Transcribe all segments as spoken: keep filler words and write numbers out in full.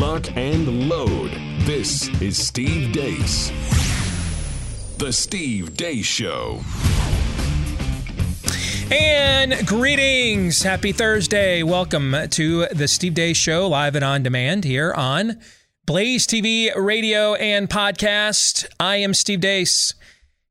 lock, and load. This is Steve Deace. The Steve Deace Show. And greetings. Happy Thursday. Welcome to the Steve Deace Show, live and on demand here on Blaze T V, radio, and podcast. I am Steve Deace.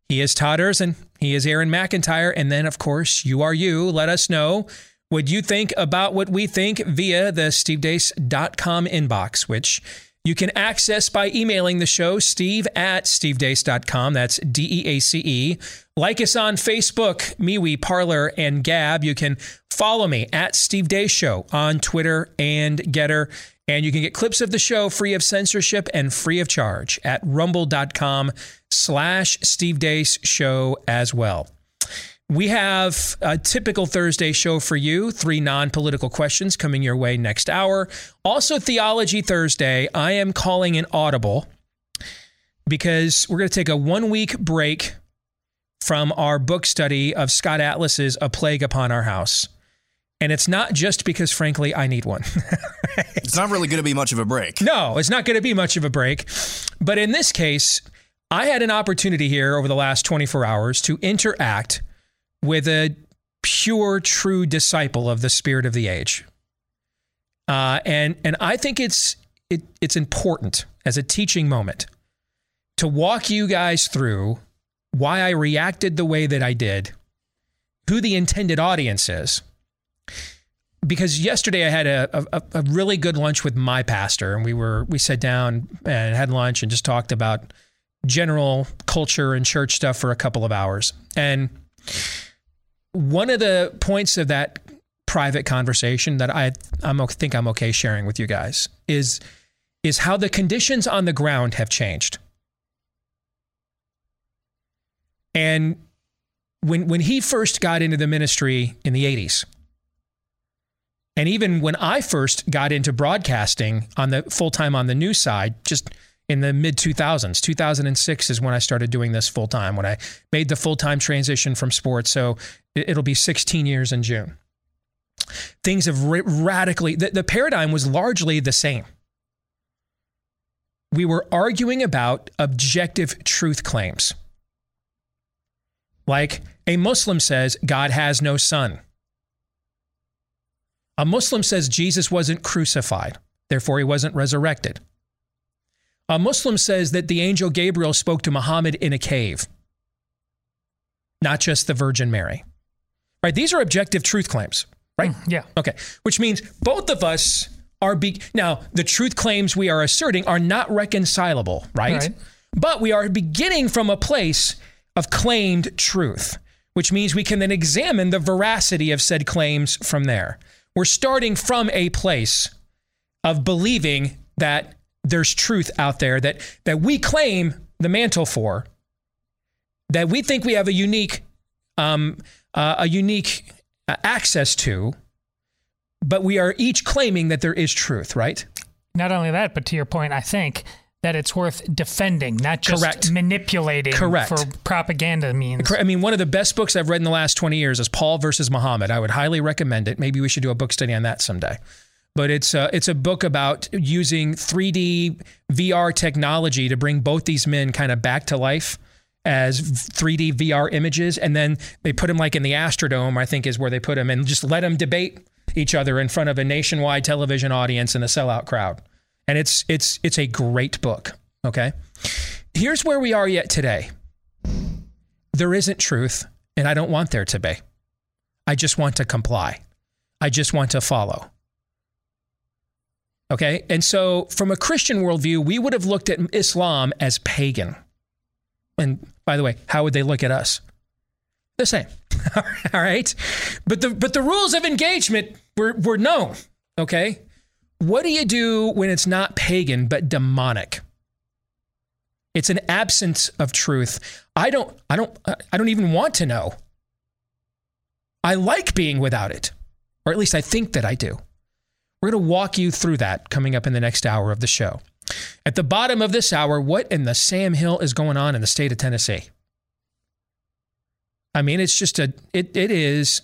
He is Todd Erzen. He is Aaron McIntyre. And then, of course, you are you. Let us know what you think about what we think via the Steve Deace dot com inbox, which you can access by emailing the show, steve at Steve Deace dot com. That's D E A C E. Like us on Facebook, MeWe, Parler, and Gab. You can follow me at Steve Deace Show on Twitter and Getter. And you can get clips of the show free of censorship and free of charge at rumble.com slash Steve Deace Show as well. We have a typical Thursday show for you, three non-political questions coming your way next hour. Also, Theology Thursday, I am calling an audible because we're going to take a one-week break from our book study of Scott Atlas's A Plague Upon Our House. And it's not just because, frankly, I need one. Right? It's not really going to be much of a break. No, it's not going to be much of a break. But in this case, I had an opportunity here over the last twenty-four hours to interact with a pure, true disciple of the spirit of the age. Uh, and and I think it's it, it's important as a teaching moment to walk you guys through why I reacted the way that I did, who the intended audience is. Because yesterday I had a, a, a really good lunch with my pastor, and we were we sat down and had lunch and just talked about general culture and church stuff for a couple of hours. And one of the points of that private conversation that I I'm, think I'm okay sharing with you guys is is how the conditions on the ground have changed. And when when he first got into the ministry in the eighties. And even when I first got into broadcasting on the full time on the news side, just in the mid two thousands, two thousand six is when I started doing this full time, when I made the full time transition from sports. So it'll be sixteen years in June. Things have ra- radically, the, the paradigm was largely the same. We were arguing about objective truth claims. Like a Muslim says, God has no son. A Muslim says Jesus wasn't crucified, therefore he wasn't resurrected. A Muslim says that the angel Gabriel spoke to Muhammad in a cave, not just the Virgin Mary. Right? These are objective truth claims, right? Mm, yeah. Okay. Which means both of us are... Be- now, the truth claims we are asserting are not reconcilable, right? right? But we are beginning from a place of claimed truth, which means we can then examine the veracity of said claims from there. We're starting from a place of believing that there's truth out there that, that we claim the mantle for, that we think we have a unique um, uh, a unique access to, but we are each claiming that there is truth, right? Not only that, but to your point, I think that it's worth defending, not just Correct. manipulating Correct. for propaganda means. I mean, one of the best books I've read in the last twenty years is Paul versus Muhammad. I would highly recommend it. Maybe we should do a book study on that someday. But it's a, it's a book about using three D V R technology to bring both these men kind of back to life as three D V R images. And then they put them like in the Astrodome, I think is where they put them, and just let them debate each other in front of a nationwide television audience and a sellout crowd. And it's it's it's a great book, okay? Here's where we are yet today. There isn't truth, and I don't want there to be. I just want to comply. I just want to follow. Okay? And so from a Christian worldview, we would have looked at Islam as pagan. And by the way, how would they look at us? The same. All right? But the but the rules of engagement were, were known, okay? What do you do when it's not pagan, but demonic? It's an absence of truth. I don't, I don't, I don't even want to know. I like being without it, or at least I think that I do. We're going to walk you through that coming up in the next hour of the show. At the bottom of this hour, what in the Sam Hill is going on in the state of Tennessee? I mean, it's just a, it, it is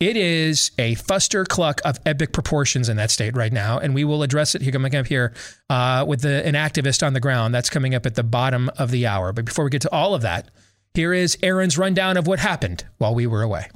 It is a fuster cluck of epic proportions in that state right now, and we will address it here coming up here uh, with the, an activist on the ground. That's coming up at the bottom of the hour. But before we get to all of that, here is Aaron's rundown of what happened while we were away.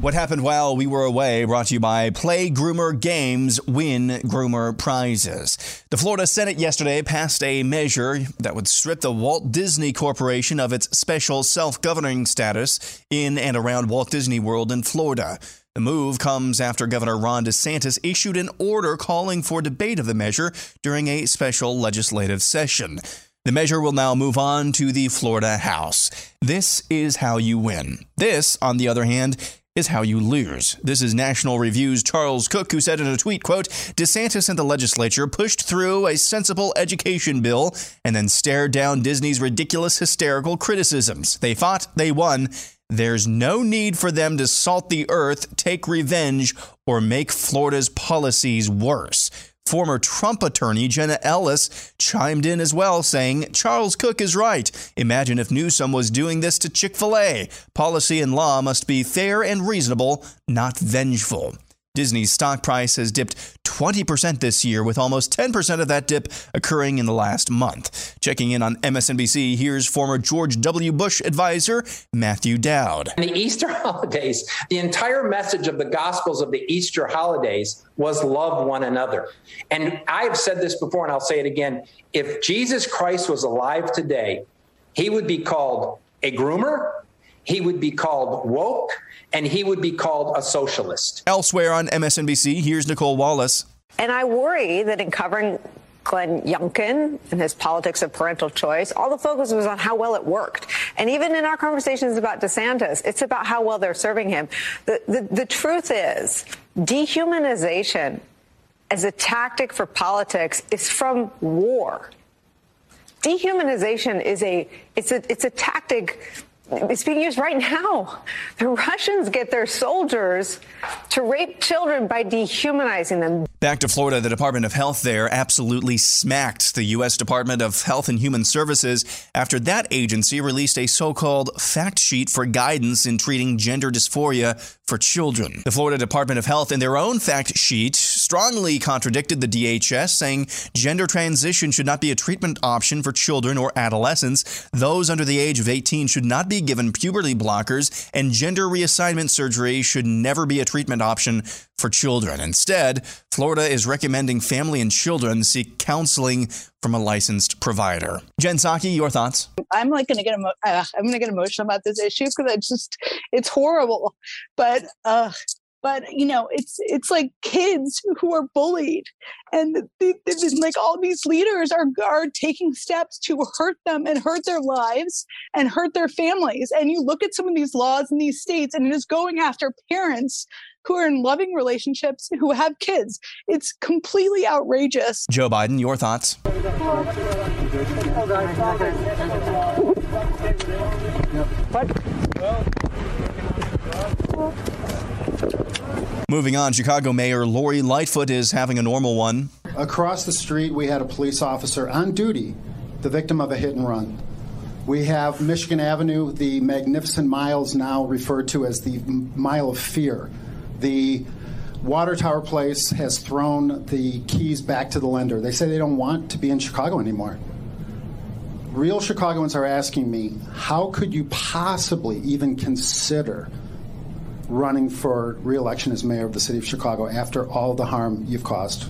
What happened while we were away brought to you by Play Groomer Games, Win Groomer Prizes. The Florida Senate yesterday passed a measure that would strip the Walt Disney Corporation of its special self-governing status in and around Walt Disney World in Florida. The move comes after Governor Ron DeSantis issued an order calling for debate of the measure during a special legislative session. The measure will now move on to the Florida House. This is how you win. This, on the other hand, is how you lose. This is National Review's Charles Cooke, who said in a tweet, quote, DeSantis and the legislature pushed through a sensible education bill and then stared down Disney's ridiculous hysterical criticisms. They fought, they won. There's no need for them to salt the earth, take revenge, or make Florida's policies worse. Former Trump attorney Jenna Ellis chimed in as well, saying, Charles Cooke is right. Imagine if Newsom was doing this to Chick-fil-A. Policy and law must be fair and reasonable, not vengeful. Disney's stock price has dipped twenty percent this year, with almost ten percent of that dip occurring in the last month. Checking in on M S N B C, here's former George W. Bush advisor Matthew Dowd. In the Easter holidays, the entire message of the Gospels of the Easter holidays was love one another. And I've said this before, and I'll say it again. If Jesus Christ was alive today, he would be called a groomer, he would be called woke, and he would be called a socialist. Elsewhere on M S N B C, here's Nicole Wallace. And I worry that in covering Glenn Youngkin and his politics of parental choice, all the focus was on how well it worked. And even in our conversations about DeSantis, it's about how well they're serving him. The, the, the truth is, dehumanization as a tactic for politics is from war. Dehumanization is a, it's a, it's a tactic. It's being used right now. The Russians get their soldiers to rape children by dehumanizing them. Back to Florida, the Department of Health there absolutely smacked the U S Department of Health and Human Services after that agency released a so-called fact sheet for guidance in treating gender dysphoria for children. The Florida Department of Health, in their own fact sheet, strongly contradicted the D H S, saying gender transition should not be a treatment option for children or adolescents. Those under the age of eighteen should not be given puberty blockers, and gender reassignment surgery should never be a treatment option for children. Instead, Florida is recommending family and children seek counseling from a licensed provider. Jen Psaki, your thoughts? I'm like going to get emo- uh, I'm going to get emotional about this issue because I just it's horrible. But uh, but you know, it's it's like kids who are bullied, and they, they, they, like all these leaders are are taking steps to hurt them and hurt their lives and hurt their families. And you look at some of these laws in these states, and it is going after parents who are in loving relationships who have kids. It's completely outrageous. Joe Biden, your thoughts? Moving on, Chicago Mayor Lori Lightfoot is having a normal one. Across the street, we had a police officer on duty, the victim of a hit and run. We have Michigan Avenue, the magnificent miles now referred to as the mile of fear. The water tower place has thrown the keys back to the lender. They say they don't want to be in Chicago anymore. Real Chicagoans are asking me, how could you possibly even consider running for re-election as mayor of the city of Chicago after all the harm you've caused?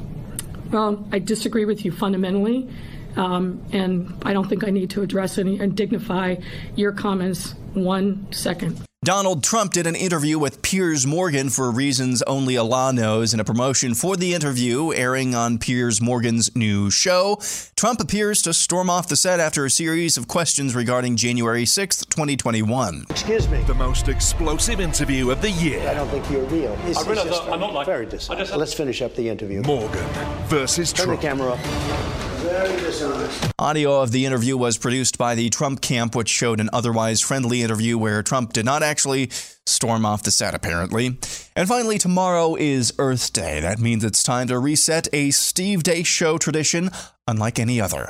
Well, I disagree with you fundamentally, um, and I don't think I need to address any and dignify your comments one second. Donald Trump did an interview with Piers Morgan for reasons only Allah knows, and a promotion for the interview airing on Piers Morgan's new show. Trump appears to storm off the set after a series of questions regarding January sixth, twenty twenty-one. Excuse me. The most explosive interview of the year. I don't think you're real. It's, I realize it's just, I'm not like... Very dishonest. Let's finish up the interview. Morgan versus Turn Trump. Turn the camera up. Very dishonest. Audio of the interview was produced by the Trump camp, which showed an otherwise friendly interview where Trump did not actually storm off the set, apparently. And finally, tomorrow is Earth Day. That means it's time to reset a Steve Deace show tradition unlike any other.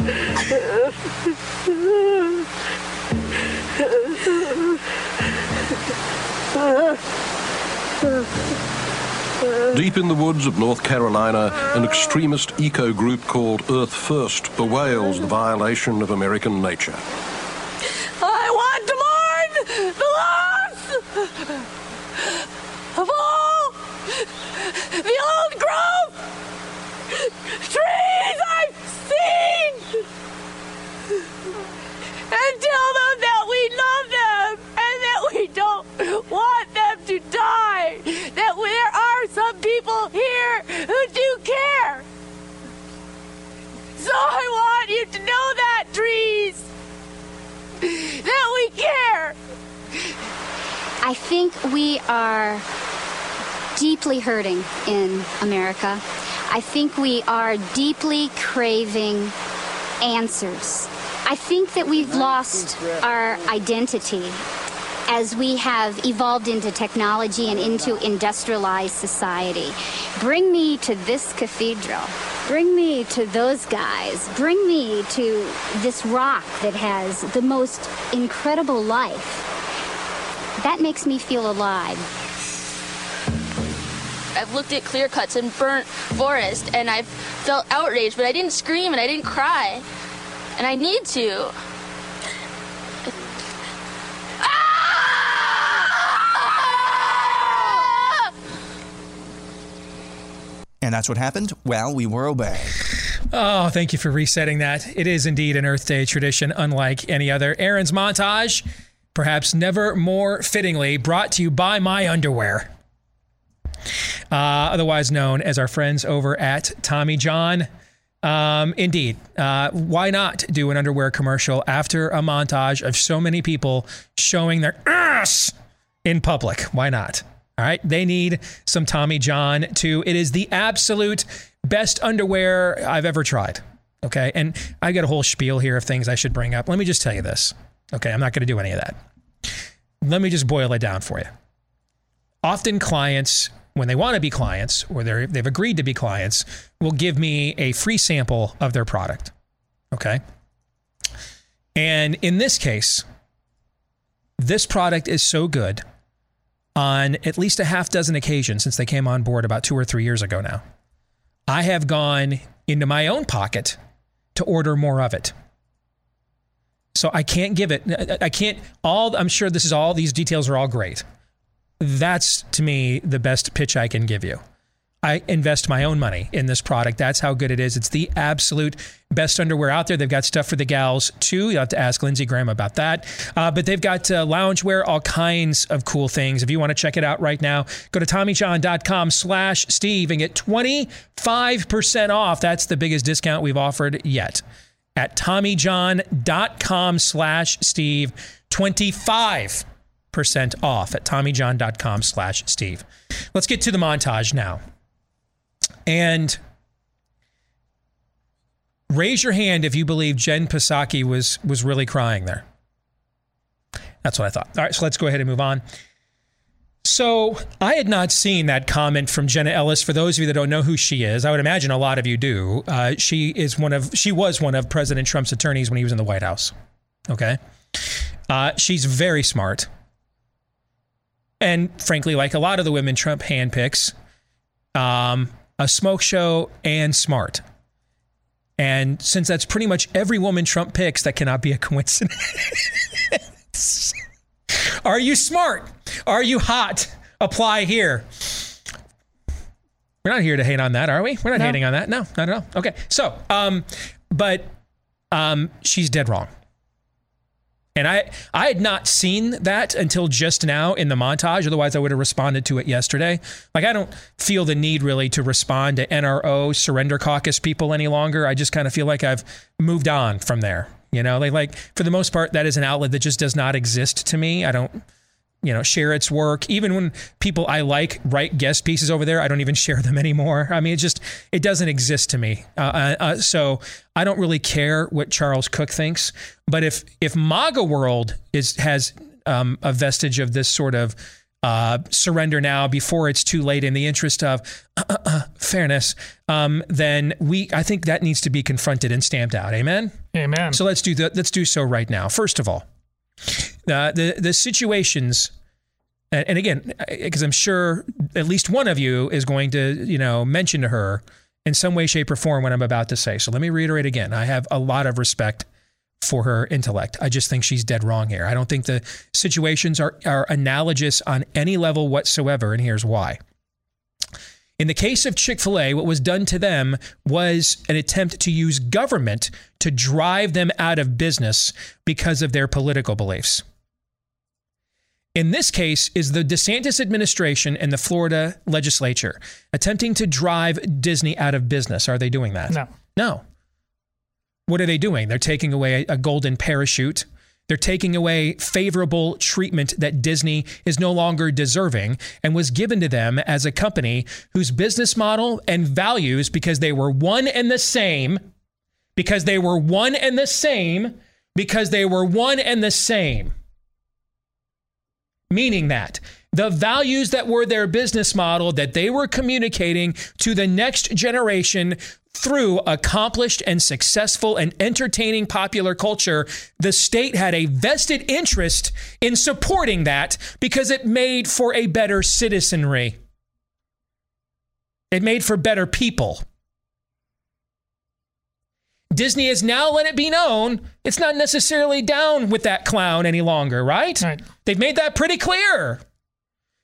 Deep in the woods of North Carolina, an extremist eco-group called Earth First bewails the violation of American nature. I want to mourn the loss of all the old growth trees I've seen and tell them that we love them and that we don't want them to die, that there are some people here who do care. So I want you to know that, trees, that we care. I think we are deeply hurting in America. I think we are deeply craving answers. I think that we've lost our identity as we have evolved into technology and into industrialized society. Bring me to this cathedral. Bring me to those guys. Bring me to this rock that has the most incredible life. That makes me feel alive. I've looked at clear cuts and burnt forest, and I've felt outraged, but I didn't scream and I didn't cry. And I need to. And that's what happened. Well, we were obeyed. Oh, thank you for resetting that. It is indeed an Earth Day tradition unlike any other. Aaron's montage, perhaps never more fittingly, brought to you by My Underwear. Uh, otherwise known as our friends over at Tommy John. Um, indeed. Uh, why not do an underwear commercial after a montage of so many people showing their ass in public? Why not? All right. They need some Tommy John too. It is the absolute best underwear I've ever tried. Okay. And I got a whole spiel here of things I should bring up. Let me just tell you this. Okay. I'm not going to do any of that. Let me just boil it down for you. Often clients, when they want to be clients or they're, they've agreed to be clients, will give me a free sample of their product. Okay. And in this case, this product is so good on at least a half dozen occasions since they came on board about two or three years ago now. I have gone into my own pocket to order more of it. So I can't give it. I can't all. I'm sure this is all. These details are all great. That's, to me, the best pitch I can give you. I invest my own money in this product. That's how good it is. It's the absolute best underwear out there. They've got stuff for the gals, too. You'll have to ask Lindsey Graham about that. Uh, but they've got uh, loungewear, all kinds of cool things. If you want to check it out right now, go to TommyJohn.com slash Steve and get twenty-five percent off. That's the biggest discount we've offered yet. At TommyJohn.com slash Steve, twenty-five percent. Percent off at TommyJohn.com slash Steve. Let's get to the montage now. And raise your hand if you believe Jen Psaki was was really crying there. That's what I thought. All right, so let's go ahead and move on. So I had not seen that comment from Jenna Ellis. For those of you that don't know who she is, I would imagine a lot of you do. Uh, she is one of she was one of President Trump's attorneys when he was in the White House. Okay, uh, she's very smart. And frankly, like a lot of the women Trump handpicks, um, a smoke show and smart. And since that's pretty much every woman Trump picks, that cannot be a coincidence. Are you smart? Are you hot? Apply here. We're not here to hate on that, are we? We're not no. hating on that. No, not at all. Okay. So, um, but um, she's dead wrong. And I, I had not seen that until just now in the montage. Otherwise, I would have responded to it yesterday. Like, I don't feel the need really to respond to N R O, Surrender Caucus people any longer. I just kind of feel like I've moved on from there. You know, like, like for the most part, that is an outlet that just does not exist to me. I don't, you know, share its work. Even when people I like write guest pieces over there, I don't even share them anymore. I mean, it just, it doesn't exist to me. Uh, uh, so I don't really care what Charles Cooke thinks. But if if MAGA world is has um, a vestige of this sort of uh, surrender now before it's too late in the interest of uh, uh, uh, fairness, um, then we I think that needs to be confronted and stamped out. Amen? Amen. So let's do that. Let's do so right now. First of all, uh, the, the situations... And again, because I'm sure at least one of you is going to, you know, mention to her in some way, shape, or form what I'm about to say. So let me reiterate again. I have a lot of respect for her intellect. I just think she's dead wrong here. I don't think the situations are, are analogous on any level whatsoever, and here's why. In the case of Chick-fil-A, what was done to them was an attempt to use government to drive them out of business because of their political beliefs. In this case is the DeSantis administration and the Florida legislature attempting to drive Disney out of business. Are they doing that? No. No. What are they doing? They're taking away a golden parachute. They're taking away favorable treatment that Disney is no longer deserving and was given to them as a company whose business model and values, because they were one and the same, because they were one and the same, because they were one and the same. Meaning that the values that were their business model that they were communicating to the next generation through accomplished and successful and entertaining popular culture, the state had a vested interest in supporting that because it made for a better citizenry. It made for better people. Disney has now let it be known it's not necessarily down with that clown any longer, right? right? They've made that pretty clear.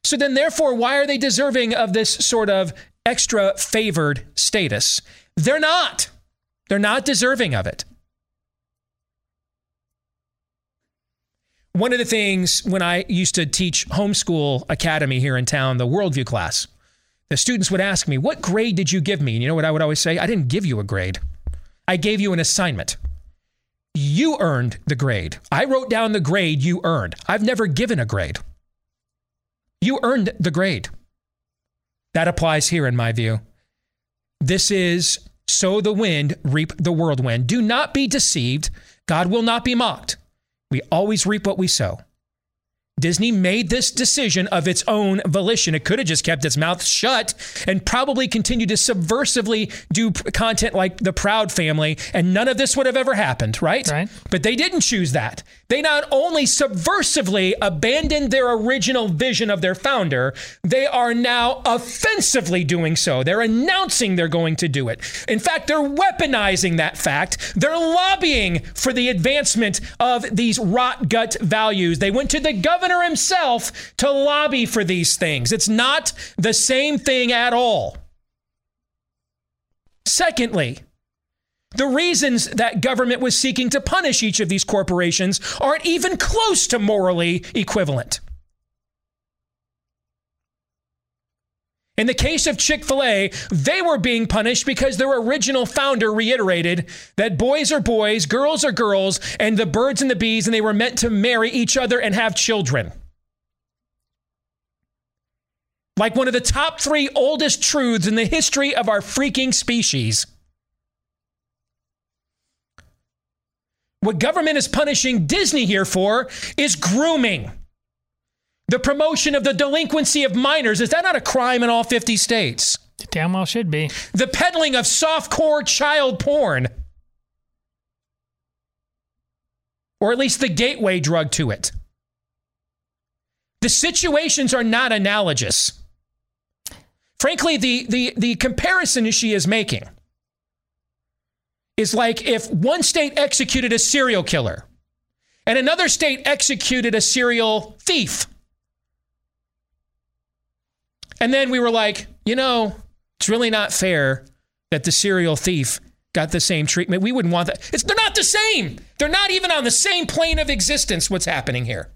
So then, therefore, why are they deserving of this sort of extra favored status? They're not. They're not deserving of it. One of the things when I used to teach homeschool academy here in town, the worldview class, the students would ask me, what grade did you give me? And you know what I would always say? I didn't give you a grade. I gave you an assignment. You earned the grade. I wrote down the grade you earned. I've never given a grade. You earned the grade. That applies here in my view. This is sow the wind, reap the whirlwind. Do not be deceived. God will not be mocked. We always reap what we sow. Disney made this decision of its own volition. It could have just kept its mouth shut and probably continued to subversively do content like The Proud Family, and none of this would have ever happened, right? Right. But they didn't choose that. They not only subversively abandoned their original vision of their founder, they are now offensively doing so. They're announcing they're going to do it. In fact, they're weaponizing that fact. They're lobbying for the advancement of these rot gut values. They went to the government himself to lobby for these things. It's not the same thing at all. Secondly, the reasons that government was seeking to punish each of these corporations aren't even close to morally equivalent. In the case of Chick-fil-A, they were being punished because their original founder reiterated that boys are boys, girls are girls, and the birds and the bees, and they were meant to marry each other and have children. Like one of the top three oldest truths in the history of our freaking species. What government is punishing Disney here for is grooming. The promotion of the delinquency of minors. Is that not a crime in all fifty states? It damn well should be. The peddling of softcore child porn. Or at least the gateway drug to it. The situations are not analogous. Frankly, the, the, the comparison she is making is like if one state executed a serial killer and another state executed a serial thief. And then we were like, you know, it's really not fair that the serial thief got the same treatment. We wouldn't want that. It's, they're not the same. They're not even on the same plane of existence, what's happening here.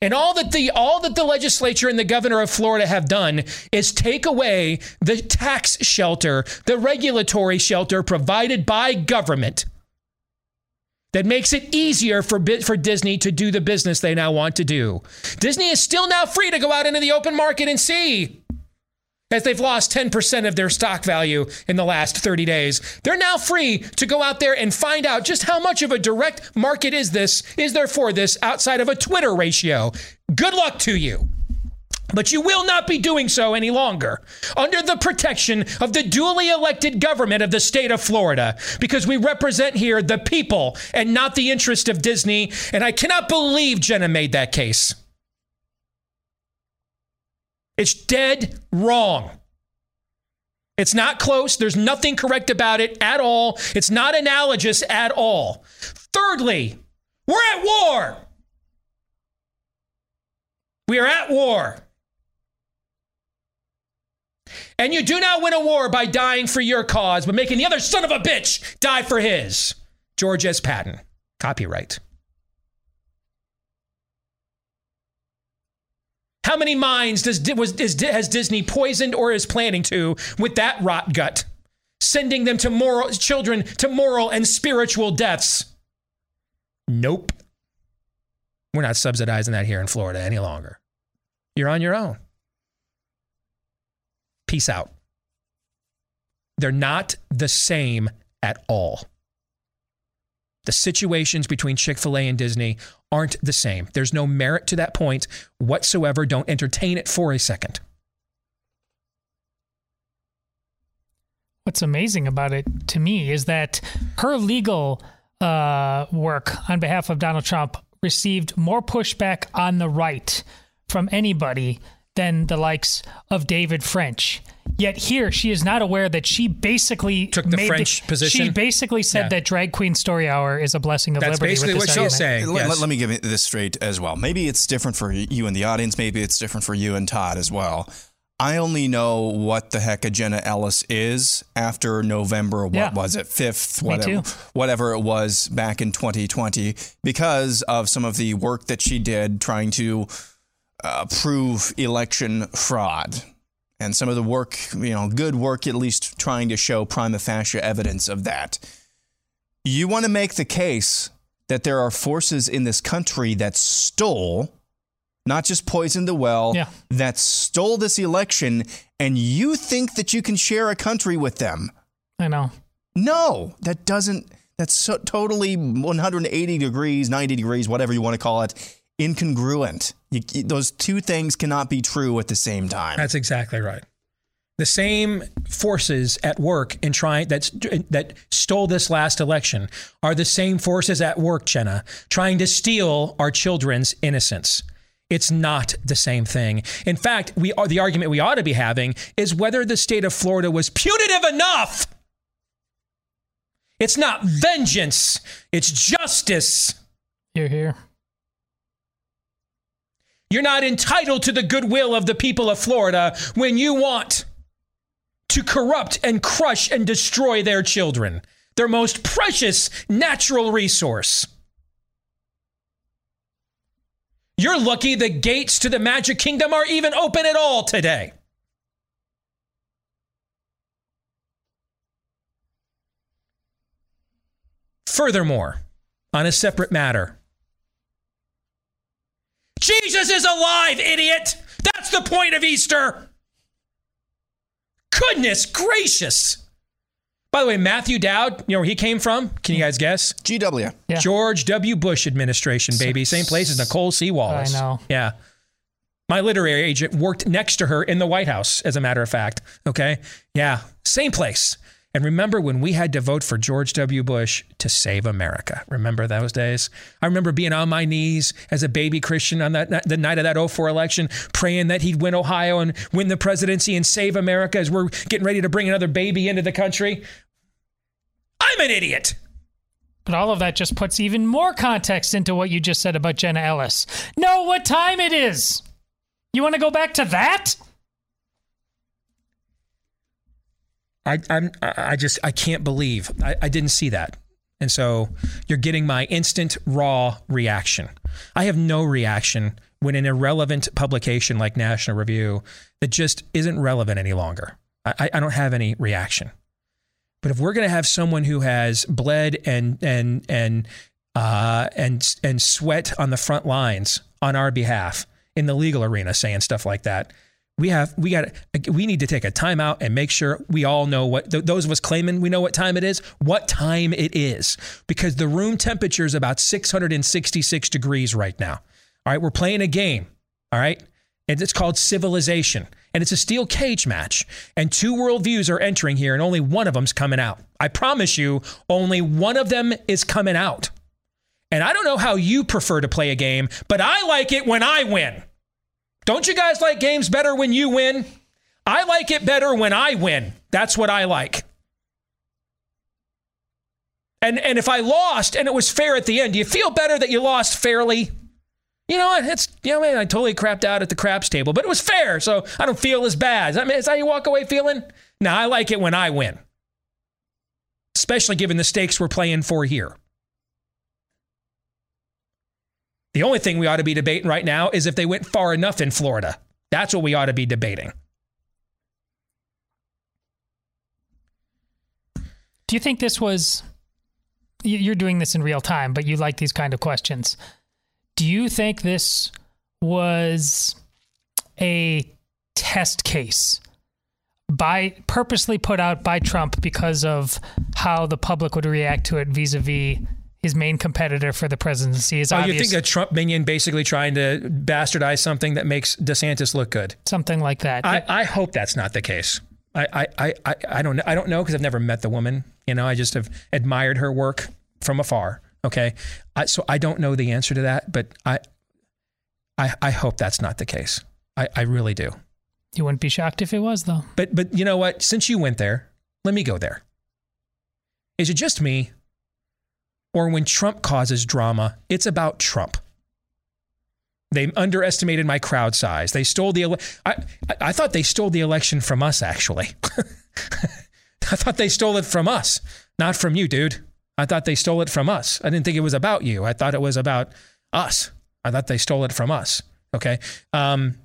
And all that the all that the legislature and the governor of Florida have done is take away the tax shelter, the regulatory shelter provided by government that makes it easier for for Disney to do the business they now want to do. Disney is still now free to go out into the open market and see. as they've lost ten percent of their stock value in the last thirty days. They're now free to go out there and find out just how much of a direct market is this, is there for this outside of a Twitter ratio. Good luck to you. But you will not be doing so any longer under the protection of the duly elected government of the state of Florida, because we represent here the people and not the interest of Disney. And I cannot believe Jenna made that case. It's dead wrong. It's not close. There's nothing correct about it at all. It's not analogous at all. Thirdly, we're at war. We are at war. And you do not win a war by dying for your cause, but making the other son of a bitch die for his. George S. Patton. Copyright. How many minds does was is, has Disney poisoned or is planning to with that rot gut, sending them to moral children to moral and spiritual deaths? Nope. We're not subsidizing that here in Florida any longer. You're on your own. Peace out. They're not the same at all. The situations between Chick-fil-A and Disney aren't the same. There's no merit to that point whatsoever. Don't entertain it for a second. What's amazing about it to me is that her legal uh, work on behalf of Donald Trump received more pushback on the right from anybody than the likes of David French. Yet here, she is not aware that she basically took the made French the, position. She basically said yeah. that Drag Queen Story Hour is a blessing of That's liberty. That's basically what she's saying. Yes. Let, let me get this straight as well. Maybe it's different for you and the audience. Maybe it's different for you and Todd as well. I only know what the heck a Jenna Ellis is after November, what yeah. was it, fifth, whatever, whatever it was back in twenty twenty, because of some of the work that she did trying to uh, prove election fraud. And some of the work, you know, good work, at least trying to show prima facie evidence of that. You want to make the case that there are forces in this country that stole, not just poisoned the well, yeah. that stole this election, and you think that you can share a country with them. I know. No, that doesn't, that's so totally one hundred eighty degrees, ninety degrees, whatever you want to call it. Incongruent. You, those two things cannot be true at the same time. That's exactly right. The same forces at work in trying that's that stole this last election are the same forces at work, Jenna, trying to steal our children's innocence. It's not the same thing. In fact, we are the argument we ought to be having is whether the state of Florida was punitive enough. It's not vengeance. It's justice. You're here. You're not entitled to the goodwill of the people of Florida when you want to corrupt and crush and destroy their children, their most precious natural resource. You're lucky the gates to the Magic Kingdom are even open at all today. Furthermore, on a separate matter, Jesus is alive, idiot! That's the point of Easter! Goodness gracious! By the way, Matthew Dowd, you know where he came from? Can you guys guess? G W. Yeah. George W. Bush administration, baby. Same place as Nicole C. Wallace. I know. Yeah. My literary agent worked next to her in the White House, as a matter of fact. Okay? Yeah. Same place. And remember when we had to vote for George W. Bush to save America? Remember those days? I remember being on my knees as a baby Christian on that the night of that oh four election, praying that he'd win Ohio and win the presidency and save America as we're getting ready to bring another baby into the country. I'm an idiot. But all of that just puts even more context into what you just said about Jenna Ellis. Know what time it is. You want to go back to that? I I'm, I just, I can't believe I, I didn't see that. And so you're getting my instant raw reaction. I have no reaction when an irrelevant publication like National Review that just isn't relevant any longer. I, I don't have any reaction. But if we're going to have someone who has bled and, and, and, uh, and, and sweat on the front lines on our behalf in the legal arena saying stuff like that, we have, we got, we need to take a time out and make sure we all know what, th- those of us claiming we know what time it is, what time it is, because the room temperature is about six hundred sixty-six degrees right now. All right. We're playing a game. All right. And it's called Civilization, and it's a steel cage match, and two worldviews are entering here, and only one of them's coming out. I promise you, only one of them is coming out. And I don't know how you prefer to play a game, but I like it when I win. Don't you guys like games better when you win? I like it better when I win. That's what I like. And and if I lost and it was fair at the end, do you feel better that you lost fairly? You know what? It's, you know, man, I totally crapped out at the craps table, but it was fair, so I don't feel as bad. Is that, is that how you walk away feeling? No, I like it when I win, especially given the stakes we're playing for here. The only thing we ought to be debating right now is if they went far enough in Florida. That's what we ought to be debating. Do you think this was, you're doing this in real time, but you like these kind of questions. Do you think this was a test case by purposely put out by Trump because of how the public would react to it vis-a-vis his main competitor for the presidency? Is oh, obvious. You think a Trump minion basically trying to bastardize something that makes DeSantis look good? Something like that. I, I hope that's not the case. I I I, I don't know. I don't know because I've never met the woman. You know, I just have admired her work from afar. Okay, I, so I don't know the answer to that, but I, I, I hope that's not the case. I, I really do. You wouldn't be shocked if it was, though. But but you know what? Since you went there, let me go there. Is it just me, or when Trump causes drama, it's about Trump? They underestimated my crowd size. They stole the. Ele- I I thought they stole the election from us. Actually, I thought they stole it from us, not from you, dude. I thought they stole it from us. I didn't think it was about you. I thought it was about us. I thought they stole it from us. Okay. Um,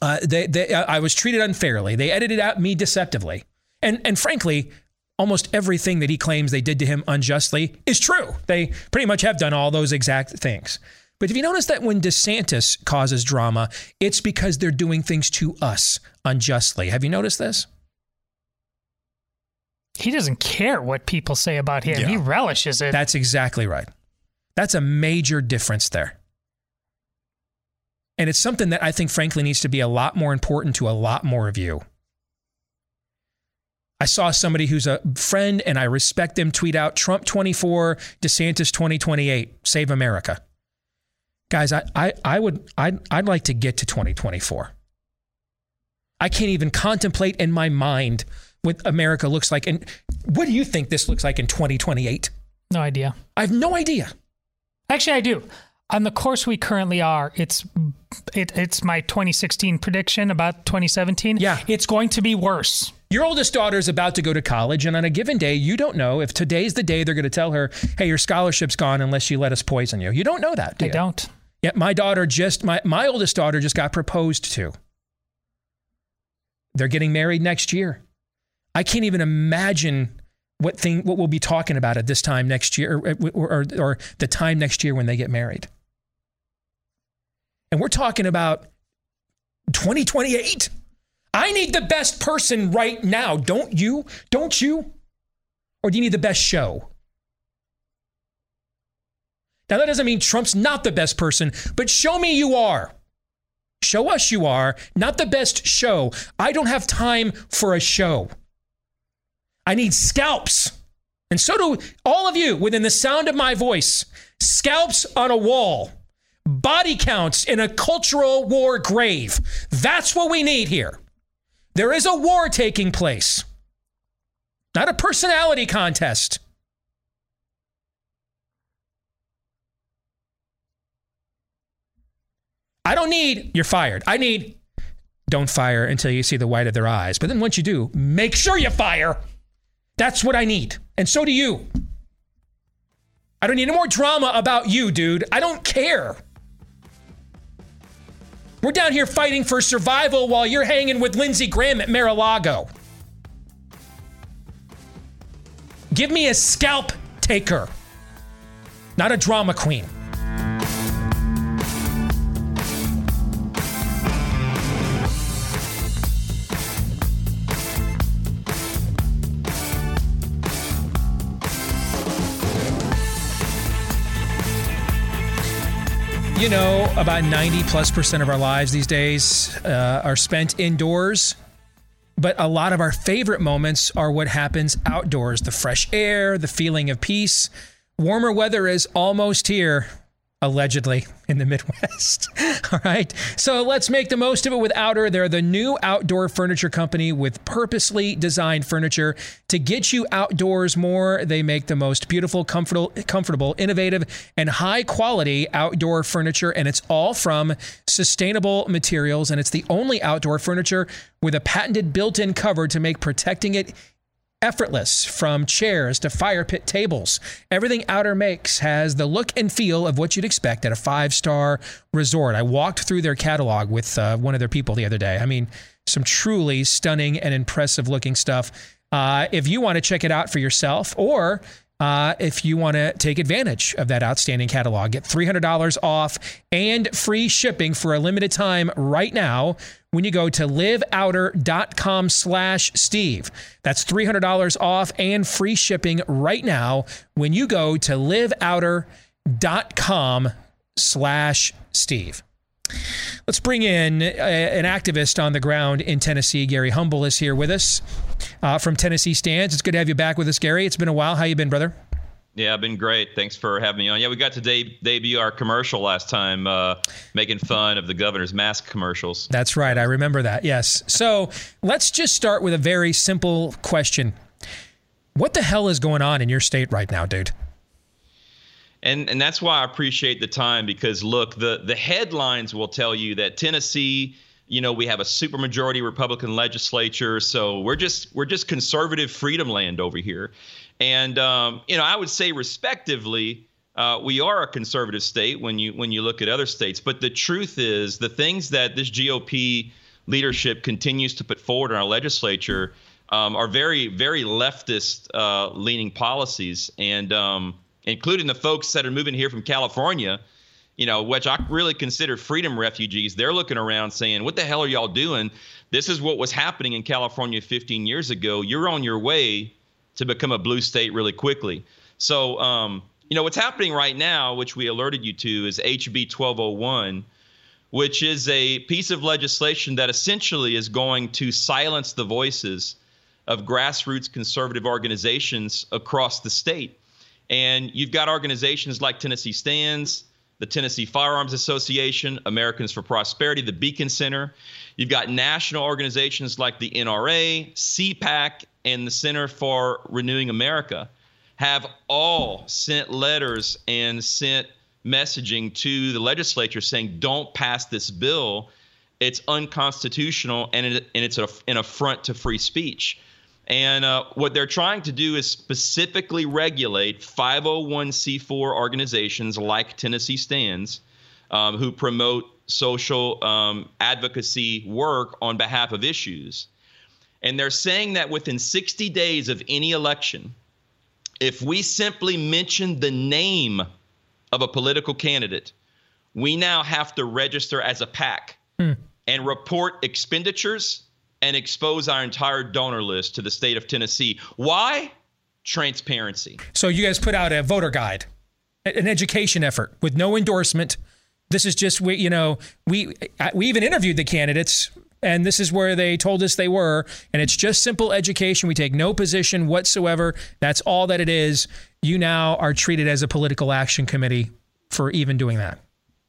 uh, they, they, I was treated unfairly. They edited out me deceptively. And, and frankly, almost everything that he claims they did to him unjustly is true. They pretty much have done all those exact things. But if you notice that when DeSantis causes drama, it's because they're doing things to us unjustly. Have you noticed this? He doesn't care what people say about him. Yeah. He relishes it. That's exactly right. That's a major difference there. And it's something that I think, frankly, needs to be a lot more important to a lot more of you. I saw somebody who's a friend and I respect them tweet out Trump twenty-four, DeSantis twenty twenty-eight, save America. Guys, I, I, I would, I'd, I'd like to get to twenty twenty-four. I can't even contemplate in my mind what America looks like. And what do you think this looks like in twenty twenty-eight? No idea. I have no idea. Actually, I do. On the course we currently are, it's it, it's my twenty sixteen prediction about twenty seventeen. Yeah. It's going to be worse. Your oldest daughter is about to go to college, and on a given day, you don't know if today's the day they're going to tell her, hey, your scholarship's gone unless you let us poison you. You don't know that, do you? I don't. Yet my daughter just, my, my oldest daughter just got proposed to. They're getting married next year. I can't even imagine what thing what we'll be talking about at this time next year, or, or, or, or the time next year when they get married. And we're talking about twenty twenty-eight. I need the best person right now, don't you? Don't you? Or do you need the best show? Now, that doesn't mean Trump's not the best person, but show me you are. Show us you are, not the best show. I don't have time for a show. I need scalps. And so do all of you within the sound of my voice. Scalps on a wall. Body counts in a cultural war grave. That's what we need here. There is a war taking place. Not a personality contest. I don't need, you're fired. I need, don't fire until you see the white of their eyes. But then once you do, make sure you fire. That's what I need. And so do you. I don't need any more drama about you, dude. I don't care. We're down here fighting for survival while you're hanging with Lindsey Graham at Mar-a-Lago. Give me a scalp taker, not a drama queen. You know, about ninety plus percent of our lives these days uh, are spent indoors, but a lot of our favorite moments are what happens outdoors. The fresh air, the feeling of peace. Warmer weather is almost here, allegedly, in the Midwest. All right. So let's make the most of it with Outer. They're the new outdoor furniture company with purposely designed furniture to get you outdoors more. They make the most beautiful, comfortable, comfortable, innovative, and high quality outdoor furniture. And it's all from sustainable materials. And it's the only outdoor furniture with a patented built-in cover to make protecting it effortless, from chairs to fire pit tables. Everything Outer makes has the look and feel of what you'd expect at a five-star resort. I walked through their catalog with uh, one of their people the other day. I mean, some truly stunning and impressive looking stuff. Uh, if you want to check it out for yourself, or uh, if you want to take advantage of that outstanding catalog, get three hundred dollars off and free shipping for a limited time right now when you go to live outer dot com slash Steve. That's three hundred dollars off and free shipping right now when you go to live outer dot com slash Steve. Let's bring in a, an activist on the ground in Tennessee. Gary Humble is here with us uh, from Tennessee Stands. It's good to have you back with us, Gary. It's been a while. How you been, brother? Yeah, I've been great. Thanks for having me on. Yeah, we got to de- debut our commercial last time, uh, making fun of the governor's mask commercials. That's right. I remember that. Yes. So let's just start with a very simple question. What the hell is going on in your state right now, dude? And and that's why I appreciate the time, because, look, the, the headlines will tell you that Tennessee, you know, we have a supermajority Republican legislature, so we're just we're just conservative freedom land over here. And, um, you know, I would say respectively, uh, we are a conservative state when you when you look at other states. But the truth is, the things that this G O P leadership continues to put forward in our legislature um, are very, very leftist uh, leaning policies, and um, including the folks that are moving here from California, you know, which I really consider freedom refugees. They're looking around saying, what the hell are y'all doing? This is what was happening in California fifteen years ago. You're on your way to become a blue state really quickly. So, um, you know, what's happening right now, which we alerted you to, is H B twelve oh one, which is a piece of legislation that essentially is going to silence the voices of grassroots conservative organizations across the state. And you've got organizations like Tennessee Stands, the Tennessee Firearms Association, Americans for Prosperity, the Beacon Center. You've got national organizations like the N R A, C PAC, and the Center for Renewing America have all sent letters and sent messaging to the legislature saying, don't pass this bill. It's unconstitutional, and it, and it's a, an affront to free speech. And uh, what they're trying to do is specifically regulate five oh one c four organizations like Tennessee Stands, um, who promote social um, advocacy work on behalf of issues. And they're saying that within sixty days of any election, if we simply mention the name of a political candidate, we now have to register as a PAC mm. and report expenditures and expose our entire donor list to the state of Tennessee. Why? Transparency. So you guys put out a voter guide, an education effort with no endorsement. This is just, we, you know, we we even interviewed the candidates, and this is where they told us they were. And it's just simple education. We take no position whatsoever. That's all that it is. You now are treated as a political action committee for even doing that.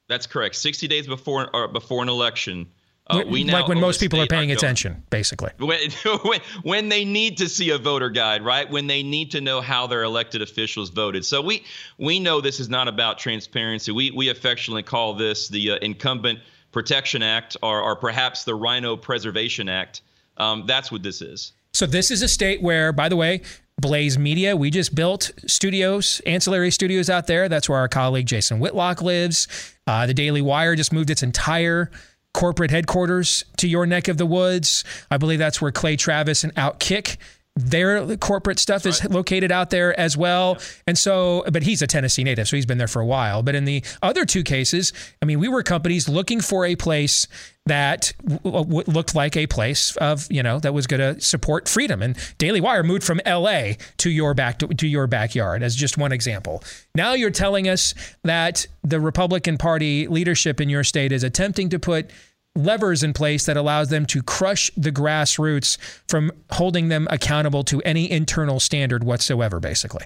That's correct. sixty days before or before an election. Uh, we now, like when most people are paying attention, basically. When, when, when they need to see a voter guide, right? When they need to know how their elected officials voted. So we we know this is not about transparency. We we affectionately call this the uh, Incumbent Protection Act, or, or perhaps the Rhino Preservation Act. Um, that's what this is. So this is a state where, by the way, Blaze Media, we just built studios, ancillary studios out there. That's where our colleague Jason Whitlock lives. Uh, the Daily Wire just moved its entire corporate headquarters to your neck of the woods. I believe that's where Clay Travis and Outkick Their corporate stuff That's is right. located out there as well. Yeah. And so, but he's a Tennessee native, so he's been there for a while. But in the other two cases, I mean, we were companies looking for a place that w- w- looked like a place of, you know, that was going to support freedom. And Daily Wire moved from L A to your back to, to your backyard as just one example. Now you're telling us that the Republican Party leadership in your state is attempting to put levers in place that allows them to crush the grassroots from holding them accountable to any internal standard whatsoever, basically.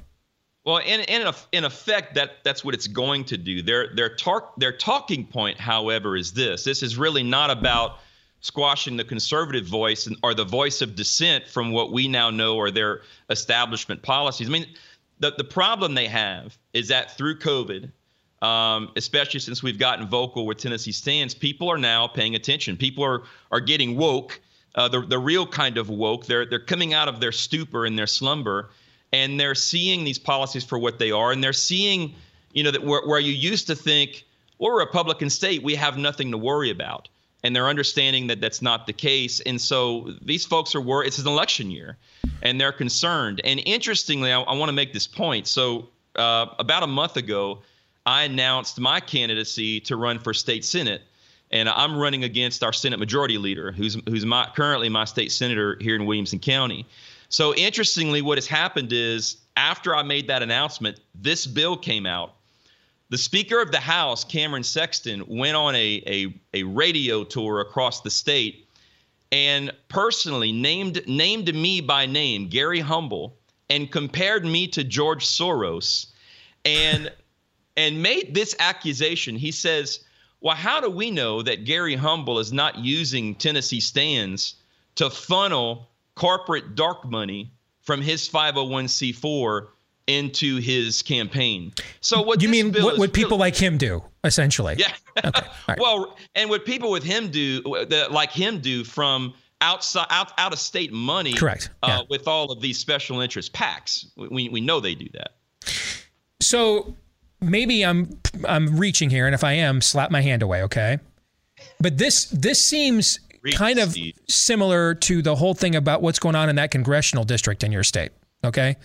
Well, in in, in effect, that that's what it's going to do. Their their tar- their talking point, however, is this: this is really not about squashing the conservative voice and or the voice of dissent from what we now know are their establishment policies. I mean, the the problem they have is that through COVID, Um, especially since we've gotten vocal with Tennessee Stands, people are now paying attention. People are are getting woke, uh, the the real kind of woke. They're they're coming out of their stupor and their slumber, and they're seeing these policies for what they are. And they're seeing, you know, that where, where you used to think, well, we're a Republican state, we have nothing to worry about. And they're understanding that that's not the case. And so these folks are worried. It's an election year, and they're concerned. And interestingly, I, I want to make this point. So uh, about a month ago, I announced my candidacy to run for state senate, and I'm running against our Senate Majority Leader, who's who's my, currently my state senator here in Williamson County. So interestingly, what has happened is after I made that announcement, this bill came out. The Speaker of the House, Cameron Sexton, went on a a, a radio tour across the state and personally named named me by name, Gary Humble, and compared me to George Soros, and and made this accusation. He says, well, how do we know that Gary Humble is not using Tennessee Stands to funnel corporate dark money from his five oh one c four into his campaign? So what you mean, what would people like him do, essentially? Yeah. Okay. Right. Well, and what people with him do, the, like him do from outside, out, out of state money. Correct. Uh, yeah. With all of these special interest PACs. We, we know they do that. So maybe I'm I'm reaching here, and if I am, slap my hand away, okay? But this this seems Reach, kind of Steve. similar to the whole thing about what's going on in that congressional district in your state, okay?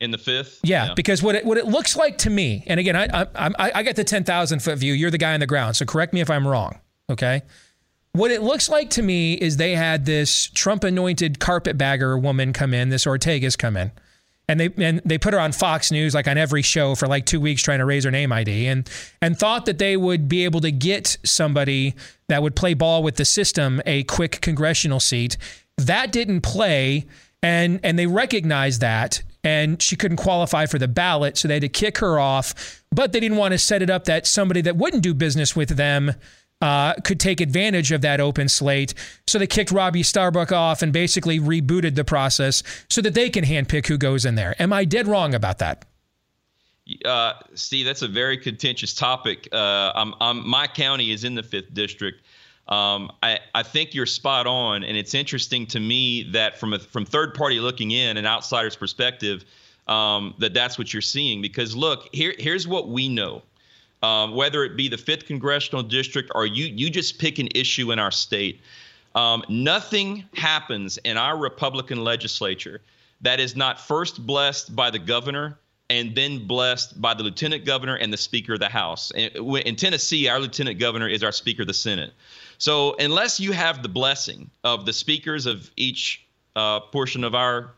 In the fifth? Yeah, yeah. Because what it, what it looks like to me, and again, I I I, I got the ten thousand foot view. You're the guy on the ground, so correct me if I'm wrong, okay? What it looks like to me is they had this Trump-anointed carpetbagger woman come in, this Ortega's come in. And they and they put her on Fox News, like on every show, for like two weeks trying to raise her name I D, and and thought that they would be able to get somebody that would play ball with the system, a quick congressional seat. That didn't play, and and they recognized that, and she couldn't qualify for the ballot, so they had to kick her off. But they didn't want to set it up that somebody that wouldn't do business with them Uh, could take advantage of that open slate. So they kicked Robbie Starbuck off and basically rebooted the process so that they can handpick who goes in there. Am I dead wrong about that? Uh, Steve, that's a very contentious topic. Uh, I'm, I'm, my county is in the fifth district. Um, I, I think you're spot on. And it's interesting to me that from a, from third party looking in, an outsider's perspective, um, that that's what you're seeing. Because look, here here's what we know. Um, whether it be the fifth Congressional District or you you just pick an issue in our state, um, nothing happens in our Republican legislature that is not first blessed by the governor and then blessed by the lieutenant governor and the Speaker of the House. And, in Tennessee, our lieutenant governor is our Speaker of the Senate. So unless you have the blessing of the speakers of each uh, portion of our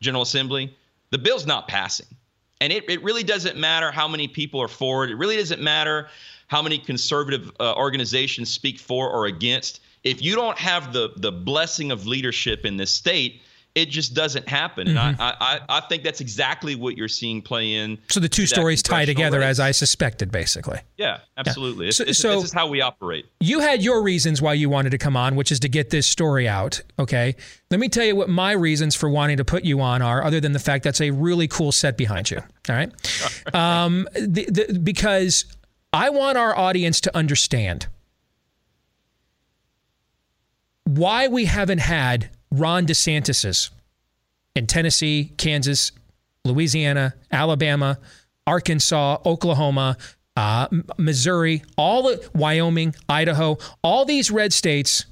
General Assembly, the bill's not passing. And it, it really doesn't matter how many people are for it. It really doesn't matter how many conservative uh, organizations speak for or against. If you don't have the the blessing of leadership in this state, it just doesn't happen. Mm-hmm. And I, I I think that's exactly what you're seeing play in. So the two stories tie together, race, as I suspected, basically. Yeah, absolutely. Yeah. It's, so, it's, so this is how we operate. You had your reasons why you wanted to come on, which is to get this story out. Okay. Let me tell you what my reasons for wanting to put you on are, other than the fact that's a really cool set behind you. All right. Um, the, the, because I want our audience to understand why we haven't had Ron DeSantis's in Tennessee, Kansas, Louisiana, Alabama, Arkansas, Oklahoma, uh, Missouri, all the Wyoming, Idaho, all these red states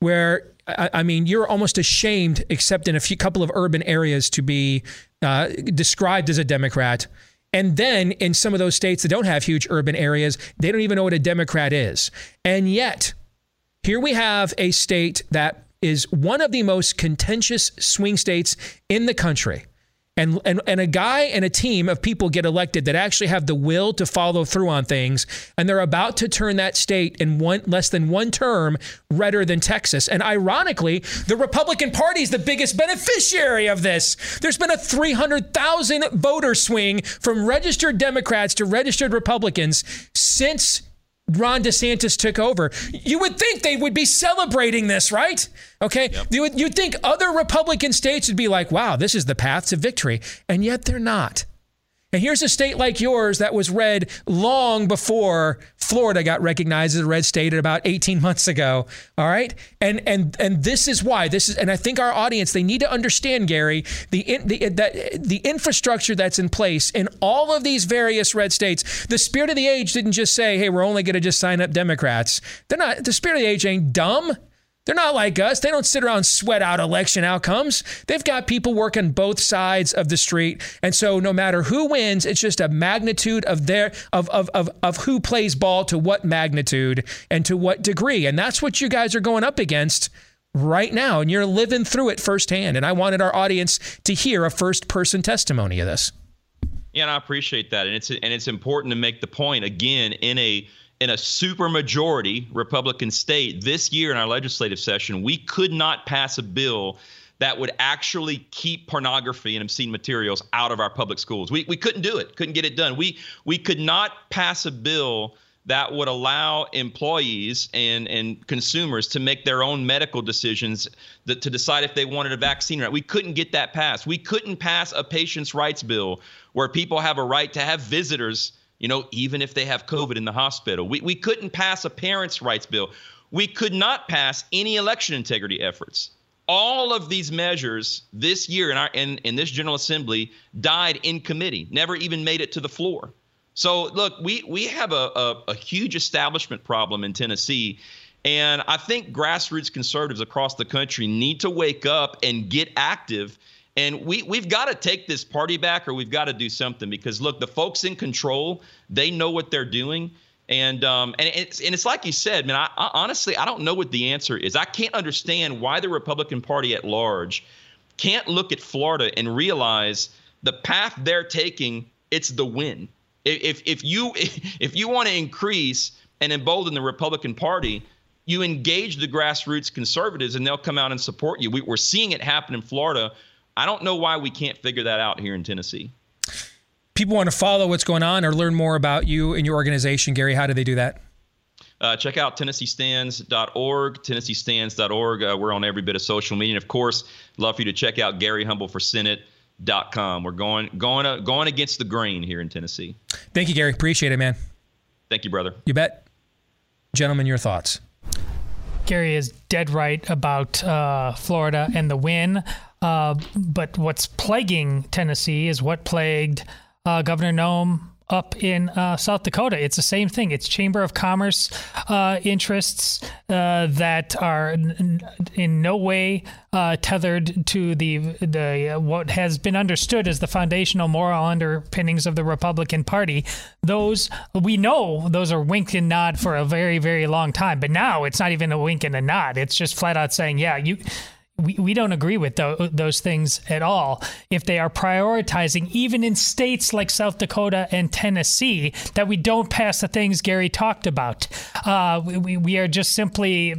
where I, I mean, you're almost ashamed, except in a few couple of urban areas, to be uh, described as a Democrat. And then in some of those states that don't have huge urban areas, they don't even know what a Democrat is. And yet, here we have a state that is one of the most contentious swing states in the country. And, and and a guy and a team of people get elected that actually have the will to follow through on things, and they're about to turn that state in one less than one term redder than Texas. And ironically, the Republican Party is the biggest beneficiary of this. There's been a three hundred thousand voter swing from registered Democrats to registered Republicans since Ron DeSantis took over. You would think they would be celebrating this, right? Okay. Yep. You would, you'd think other Republican states would be like, wow, this is the path to victory. And yet they're not. And here's a state like yours that was red long before Florida got recognized as a red state about eighteen months ago. All right. And and and this is why this is. And I think our audience, they need to understand, Gary, the, in, the, that, the infrastructure that's in place in all of these various red states. The spirit of the age didn't just say, hey, we're only going to just sign up Democrats. They're not. The spirit of the age ain't dumb. They're not like us. They don't sit around and sweat out election outcomes. They've got people working both sides of the street. And so no matter who wins, it's just a magnitude of their of of of, of who plays ball to what magnitude and to what degree. And that's what you guys are going up against right now. And you're living through it firsthand. And I wanted our audience to hear a first person testimony of this. Yeah, and I appreciate that. And it's and it's important to make the point again in a In a supermajority Republican state this year in our legislative session, we could not pass a bill that would actually keep pornography and obscene materials out of our public schools. We we couldn't do it, couldn't get it done. We we could not pass a bill that would allow employees and, and consumers to make their own medical decisions that, to decide if they wanted a vaccine or not. We couldn't get that passed. We couldn't pass a patient's rights bill where people have a right to have visitors, you know, even if they have COVID in the hospital. We we couldn't pass a parents' rights bill. We could not pass any election integrity efforts. All of these measures this year in our in, in this General Assembly died in committee, never even made it to the floor. So, look, we we have a, a, a huge establishment problem in Tennessee. And I think grassroots conservatives across the country need to wake up and get active. And we, we've got to take this party back, or we've got to do something, because, look, the folks in control, they know what they're doing. And um, and it's and it's like you said, man, I, I honestly, I don't know what the answer is. I can't understand why the Republican Party at large can't look at Florida and realize the path they're taking, it's the win. If, if you if you want to increase and embolden the Republican Party, you engage the grassroots conservatives and they'll come out and support you. We, we're seeing it happen in Florida. I don't know why we can't figure that out here in Tennessee. People want to follow what's going on or learn more about you and your organization, Gary. How do they do that? Uh, check out Tennessee Stands dot org, Tennessee Stands dot org. Uh, we're on every bit of social media. And, of course, love for you to check out Gary Humble for Senate dot com. We're going, going, uh, going against the grain here in Tennessee. Thank you, Gary. Appreciate it, man. Thank you, brother. You bet. Gentlemen, your thoughts. Gary is dead right about uh, Florida and the win. Uh, but what's plaguing Tennessee is what plagued uh, Governor Noem up in uh, South Dakota. It's the same thing. It's Chamber of Commerce uh, interests uh, that are n- in no way uh, tethered to the the uh, what has been understood as the foundational moral underpinnings of the Republican Party. Those we know those are wink and nod for a very, very long time. But now it's not even a wink and a nod. It's just flat out saying, yeah, you. We, we don't agree with th- those things at all. If they are prioritizing, even in states like South Dakota and Tennessee, that we don't pass the things Gary talked about. Uh, we, we are just simply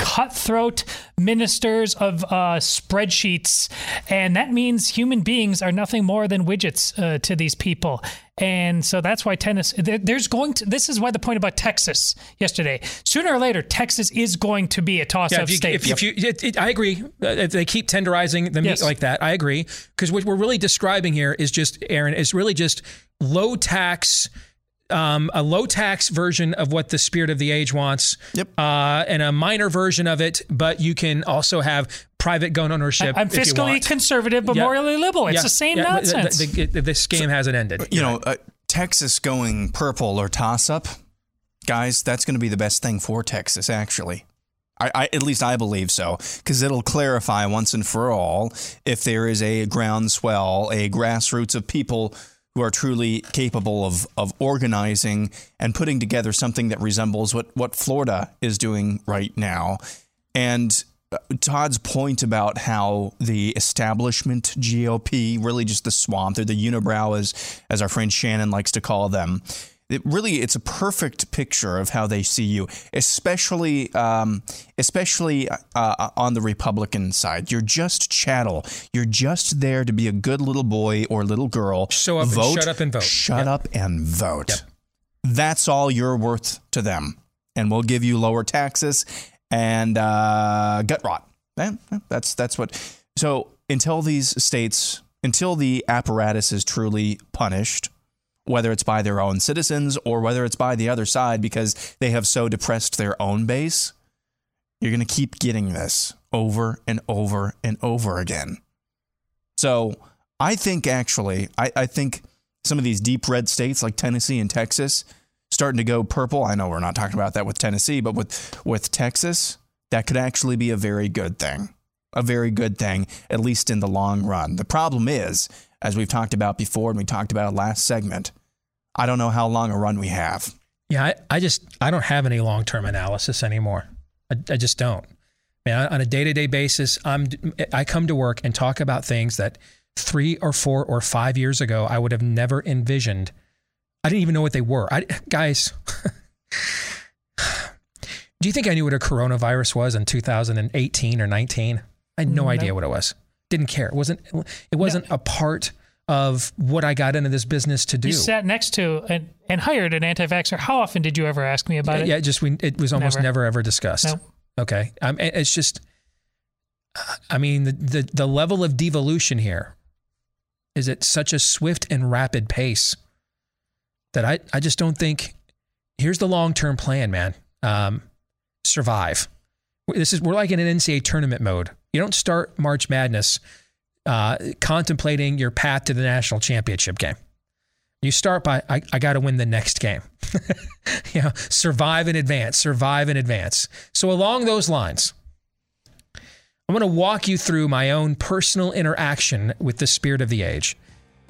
cutthroat ministers of uh, spreadsheets. And that means human beings are nothing more than widgets uh, to these people. And so that's why Tennessee, there's going to, this is why the point about Texas yesterday, sooner or later, Texas is going to be a toss-up yeah, state. If, if you, it, it, I agree. If they keep tenderizing the meat yes. like that, I agree. Because what we're really describing here is just, Aaron, is really just low tax, um, a low tax version of what the spirit of the age wants, yep. uh, and a minor version of it, but you can also have private gun ownership. I'm fiscally conservative, but yep. morally liberal. It's yep. the same yep. nonsense. The, the, the, the scam so, hasn't ended. You know, uh, Texas going purple or toss up, guys, that's going to be the best thing for Texas, actually. I, I, at least I believe so, because it'll clarify once and for all if there is a groundswell, a grassroots of people who are truly capable of, of organizing and putting together something that resembles what, what Florida is doing right now. And Todd's point about how the establishment G O P, really just the swamp, they're the unibrow, as, as our friend Shannon likes to call them, it really, it's a perfect picture of how they see you, especially um, especially uh, on the Republican side. You're just chattel. You're just there to be a good little boy or little girl. Show up, vote, and shut up and vote. Shut yep. up and vote. Yep. That's all you're worth to them. And we'll give you lower taxes and uh, gut rot. Man, that's that's what. So until these states, until the apparatus is truly punished, whether it's by their own citizens or whether it's by the other side because they have so depressed their own base, you're going to keep getting this over and over and over again. So I think actually, I, I think some of these deep red states like Tennessee and Texas starting to go purple. I know we're not talking about that with Tennessee, but with, with Texas, that could actually be a very good thing, a very good thing, at least in the long run. The problem is, as we've talked about before, and we talked about it last segment, I don't know how long a run we have. Yeah, I, I just, I don't have any long-term analysis anymore. I, I just don't. I mean, on a day-to-day basis, I'm, I come to work and talk about things that three or four or five years ago, I would have never envisioned. I didn't even know what they were. I, guys, do you think I knew what a coronavirus was in two thousand eighteen or nineteen? I had no, no. idea what it was. Didn't care. It wasn't, it wasn't no. a part of what I got into this business to do. You sat next to and, and hired an anti-vaxxer. How often did you ever ask me about yeah, it? Yeah, just we, it was almost never, never ever discussed. Nope. Okay. Um, it's just, I mean, the, the, the level of devolution here is at such a swift and rapid pace that I, I just don't think, here's the long-term plan, man. Um, survive. This is, we're like in an N C A A tournament mode. You don't start March Madness uh, contemplating your path to the national championship game. You start by, I, I got to win the next game. You know, survive in advance, survive in advance. So along those lines, I'm going to walk you through my own personal interaction with the spirit of the age,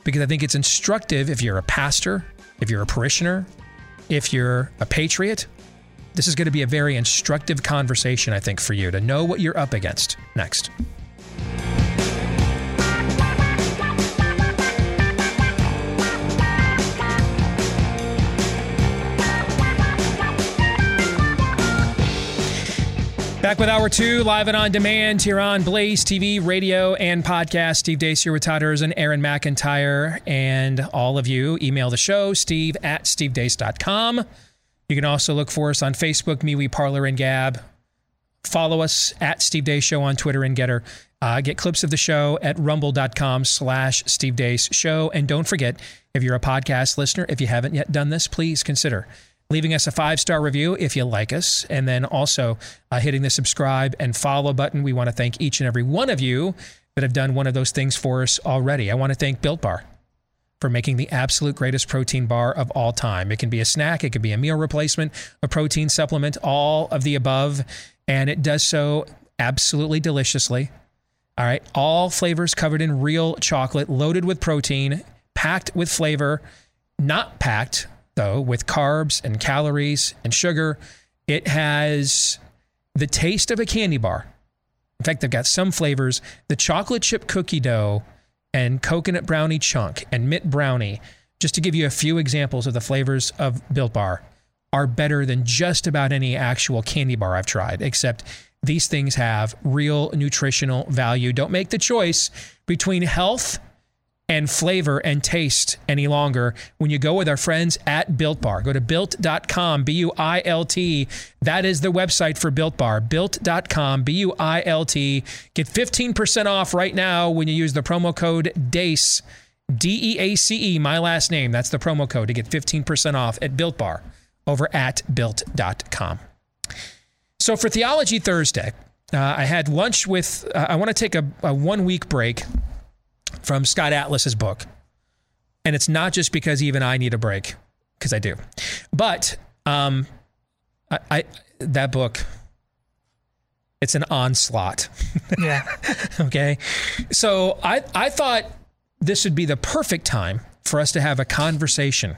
because I think it's instructive if you're a pastor, if you're a parishioner, if you're a patriot. This is going to be a very instructive conversation, I think, for you to know what you're up against. Next. Back with Hour two, live and on demand here on Blaze T V, radio, and podcast. Steve Deace here with Todd Erzen, Aaron McIntyre, and all of you. Email the show, steve at steve deace dot com. You can also look for us on Facebook, MeWe, Parler, and Gab. Follow us at Steve Deace Show on Twitter and Getter. Uh, get clips of the show at rumble.com slash Steve Deace Show. And don't forget, if you're a podcast listener, if you haven't yet done this, please consider leaving us a five-star review if you like us. And then also uh, hitting the subscribe and follow button. We want to thank each and every one of you that have done one of those things for us already. I want to thank Built Bar for making the absolute greatest protein bar of all time. It can be a snack, it could be a meal replacement, a protein supplement, all of the above, and it does so absolutely deliciously. All right, all flavors covered in real chocolate, loaded with protein, packed with flavor, not packed, though, with carbs and calories and sugar. It has the taste of a candy bar. In fact, they've got some flavors. The chocolate chip cookie dough and coconut brownie chunk and mint brownie, just to give you a few examples of the flavors of Built Bar, are better than just about any actual candy bar I've tried, except these things have real nutritional value. Don't make the choice between health and flavor and taste any longer when you go with our friends at Built Bar. Go to built dot com, B U I L T. That is the website for Built Bar, built dot com, B U I L T. Get fifteen percent off right now when you use the promo code DACE, D E A C E, my last name. That's the promo code to get fifteen percent off at Built Bar over at built dot com. So for Theology Thursday, uh, I had lunch with, uh, I want to take a, a one-week break from Scott Atlas's book. And it's not just because even I need a break, because I do. But um, I, I that book, It's an onslaught. Yeah. Okay. So I, I thought this would be the perfect time for us to have a conversation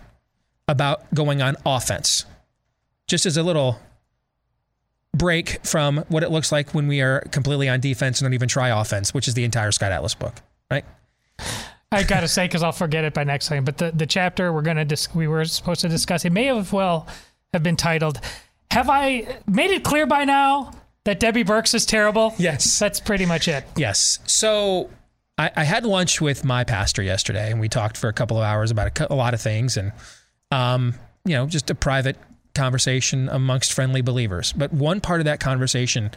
about going on offense, just as a little break from what it looks like when we are completely on defense and don't even try offense, which is the entire Scott Atlas book, right? I got to say, because I'll forget it by next time, but the, the chapter we're going to dis- we were supposed to discuss, it may have well have been titled, "Have I made it clear by now that Debbie Birx is terrible?" Yes. That's pretty much it. Yes. So I, I had lunch with my pastor yesterday, and we talked for a couple of hours about a, a lot of things, and um, you know, just a private conversation amongst friendly believers. But one part of that conversation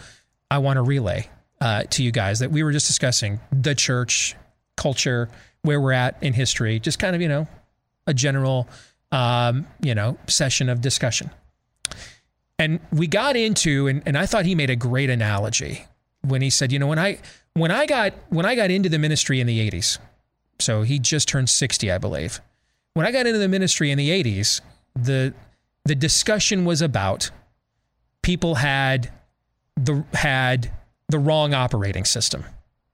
I want to relay uh, to you guys that we were just discussing the church, culture, where we're at in history, just kind of, you know, a general, um, you know, session of discussion. And we got into, and, and I thought he made a great analogy when he said, you know, when I, when I got, when I got into the ministry in the eighties, so he just turned sixty, I believe. When I got into the ministry in the eighties, the, the discussion was about people had the, had the wrong operating system.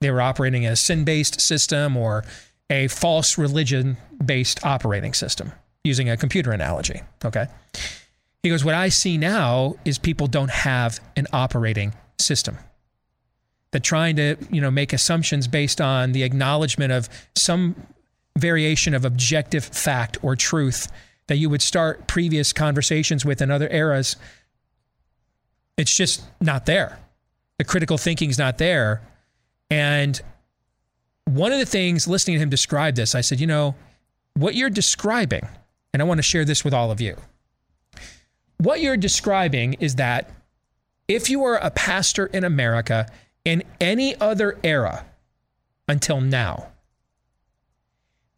They were operating a sin-based system or a false religion-based operating system, using a computer analogy, okay? He goes, what I see now is people don't have an operating system. They're trying to, you know, make assumptions based on the acknowledgement of some variation of objective fact or truth that you would start previous conversations with in other eras. It's just not there. The critical thinking's not there. And one of the things, listening to him describe this, I said, you know, what you're describing, and I want to share this with all of you. What you're describing is that if you are a pastor in America in any other era until now,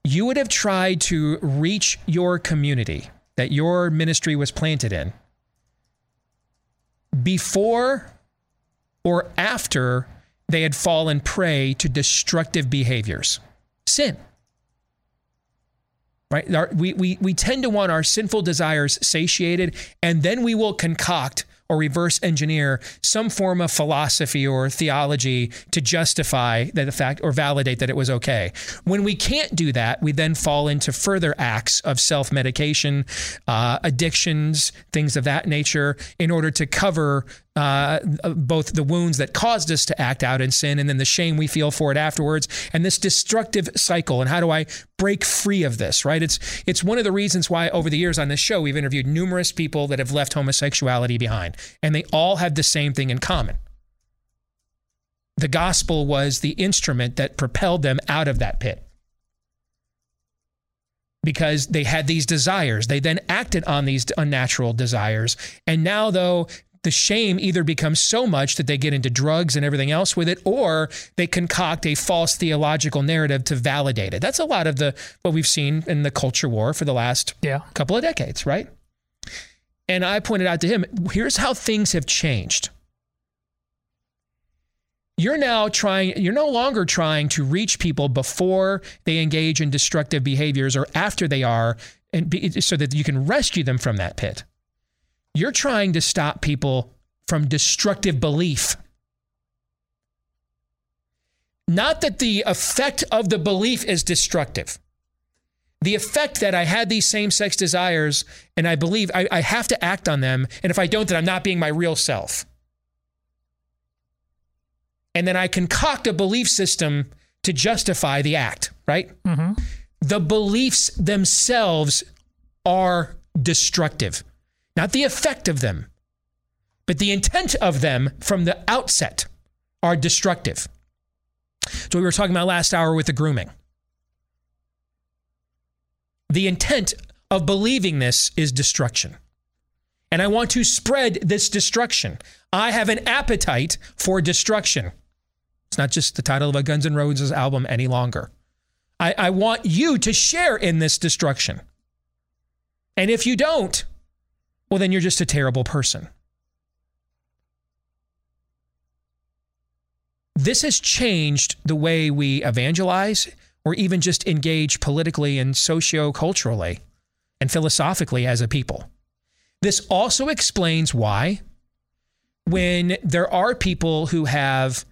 you would have tried to reach your community that your ministry was planted in before or after they had fallen prey to destructive behaviors. Sin. Right? Our, we, we, we tend to want our sinful desires satiated, and then we will concoct or reverse engineer some form of philosophy or theology to justify the fact or validate that it was okay. When we can't do that, we then fall into further acts of self-medication, uh, addictions, things of that nature, in order to cover uh, both the wounds that caused us to act out in sin and then the shame we feel for it afterwards, and this destructive cycle. And how do I break free of this, right? It's, it's one of the reasons why over the years on this show, we've interviewed numerous people that have left homosexuality behind. And they all have the same thing in common. The gospel was the instrument that propelled them out of that pit. Because they had these desires. They then acted on these unnatural desires. And now, though, the shame either becomes so much that they get into drugs and everything else with it, or they concoct a false theological narrative to validate it. That's a lot of the what we've seen in the culture war for the last yeah. couple of decades, right? And I pointed out to him, here's how things have changed. You're now trying, you're no longer trying to reach people before they engage in destructive behaviors or after they are, and be, so that you can rescue them from that pit. You're trying to stop people from destructive belief. Not that the effect of the belief is destructive. The effect that I had these same-sex desires, and I believe I, I have to act on them, and if I don't, then I'm not being my real self. And then I concoct a belief system to justify the act, right? Mm-hmm. The beliefs themselves are destructive. Not the effect of them, but the intent of them from the outset are destructive. So we were talking about last hour with the grooming. The intent of believing this is destruction. And I want to spread this destruction. I have an appetite for destruction. It's not just the title of a Guns N' Roses album any longer. I, I want you to share in this destruction. And if you don't, well, then you're just a terrible person. This has changed the way we evangelize, or even just engage politically and socio-culturally and philosophically as a people. This also explains why when there are people who have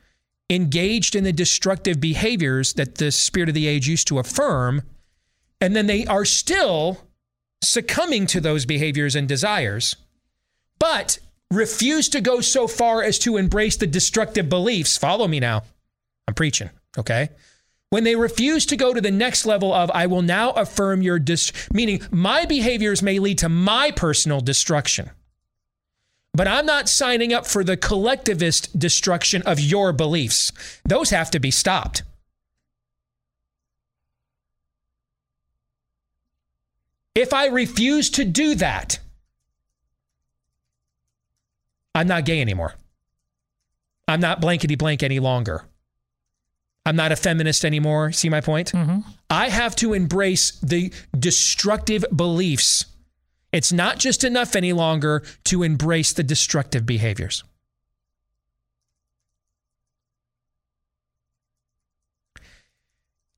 engaged in the destructive behaviors that the spirit of the age used to affirm, and then they are still succumbing to those behaviors and desires, but refuse to go so far as to embrace the destructive beliefs. Follow me now. I'm preaching, okay? When they refuse to go to the next level of, I will now affirm your, dis- meaning my behaviors may lead to my personal destruction, but I'm not signing up for the collectivist destruction of your beliefs. Those have to be stopped. If I refuse to do that, I'm not gay anymore. I'm not blankety blank any longer. I'm not a feminist anymore. See my point? Mm-hmm. I have to embrace the destructive beliefs. It's not just enough any longer to embrace the destructive behaviors.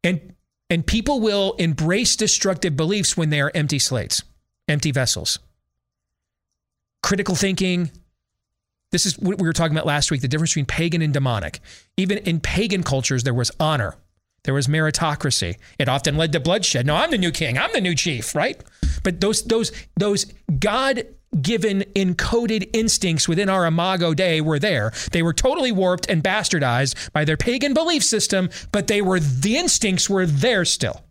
And and people will embrace destructive beliefs when they are empty slates, empty vessels. Critical thinking. This is what we were talking about last week, the difference between pagan and demonic. Even in pagan cultures, there was honor. There was meritocracy. It often led to bloodshed. No, I'm the new king. I'm the new chief, right? But those those those God-given encoded instincts within our imago Dei were there. They were totally warped and bastardized by their pagan belief system, but they were the instincts were there still.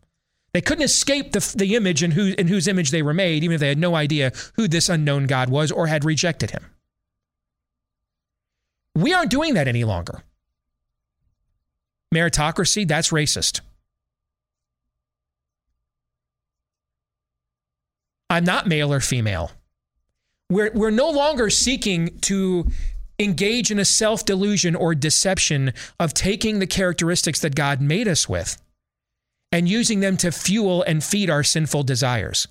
They couldn't escape the, the image and who, in whose image they were made, even if they had no idea who this unknown God was or had rejected him. We aren't doing that any longer. Meritocracy, that's racist. I'm not male or female. We're, we're no longer seeking to engage in a self-delusion or deception of taking the characteristics that God made us with and using them to fuel and feed our sinful desires.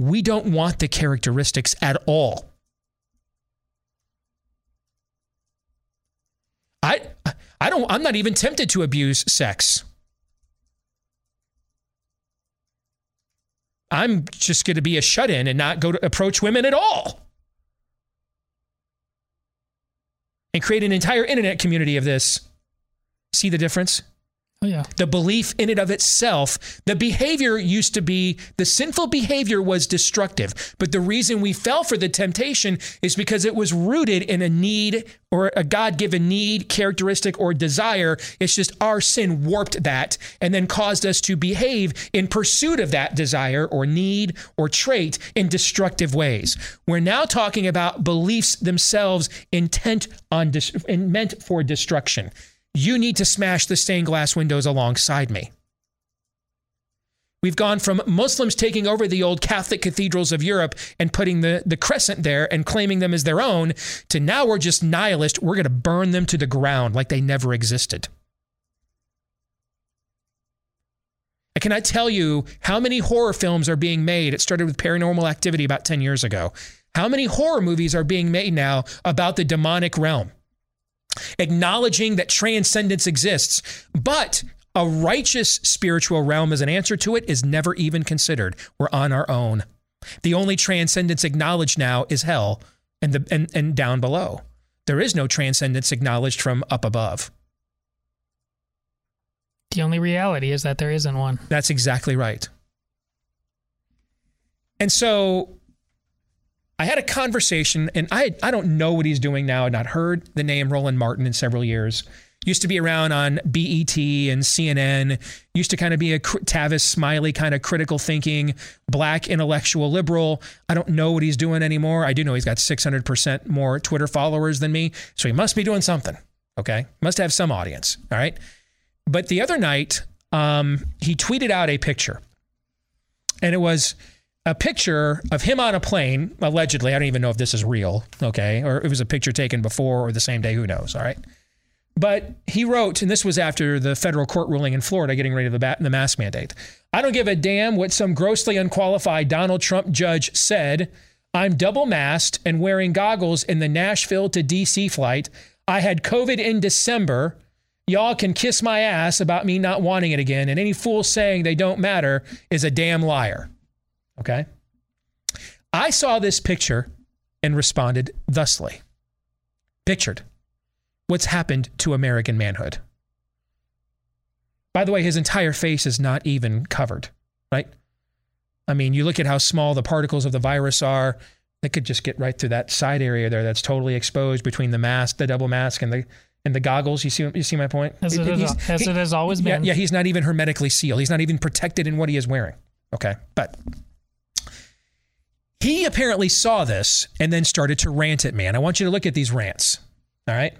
We don't want the characteristics at all. I I don't I'm not even tempted to abuse sex. I'm just going to be a shut-in and not go to approach women at all. And create an entire internet community of this. See the difference? Oh yeah. The belief in it of itself, the behavior used to be, the sinful behavior was destructive. But the reason we fell for the temptation is because it was rooted in a need or a God-given need, characteristic, or desire. It's just our sin warped that and then caused us to behave in pursuit of that desire or need or trait in destructive ways. We're now talking about beliefs themselves intent on dis- and meant for destruction. You need to smash the stained glass windows alongside me. We've gone from Muslims taking over the old Catholic cathedrals of Europe and putting the, the crescent there and claiming them as their own, to now we're just nihilists. We're going to burn them to the ground like they never existed. I cannot tell you how many horror films are being made. It started with Paranormal Activity about ten years ago. How many horror movies are being made now about the demonic realm? Acknowledging that transcendence exists, but a righteous spiritual realm as an answer to it is never even considered. We're on our own. The only transcendence acknowledged now is hell and the and, and down below. There is no transcendence acknowledged from up above. The only reality is that there isn't one. That's exactly right. And so I had a conversation, and I I don't know what he's doing now. I've not heard the name Roland Martin in several years. Used to be around on B E T and C N N. Used to kind of be a Tavis Smiley kind of critical thinking, black intellectual liberal. I don't know what he's doing anymore. I do know he's got six hundred percent more Twitter followers than me, so he must be doing something, okay? Must have some audience, all right? But the other night, um, he tweeted out a picture, and it was a picture of him on a plane, allegedly. I don't even know if this is real, okay? Or it was a picture taken before or the same day, who knows, all right? But he wrote, and this was after the federal court ruling in Florida getting rid of the, bat- the mask mandate. I don't give a damn what some grossly unqualified Donald Trump judge said. I'm double-masked and wearing goggles in the Nashville to D C flight. I had COVID in December. Y'all can kiss my ass about me not wanting it again, and any fool saying they don't matter is a damn liar. Okay. I saw this picture and responded thusly. pictured what's happened to American manhood. By the way, his entire face is not even covered, right? I mean, you look at how small the particles of the virus are. They could just get right through that side area there that's totally exposed between the mask, the double mask, and the and the goggles. You see, you see my point? As it, it, is, as he, it has always been. Yeah, yeah, he's not even hermetically sealed. He's not even protected in what he is wearing. Okay, but he apparently saw this and then started to rant at me. And I want you to look at these rants, all right?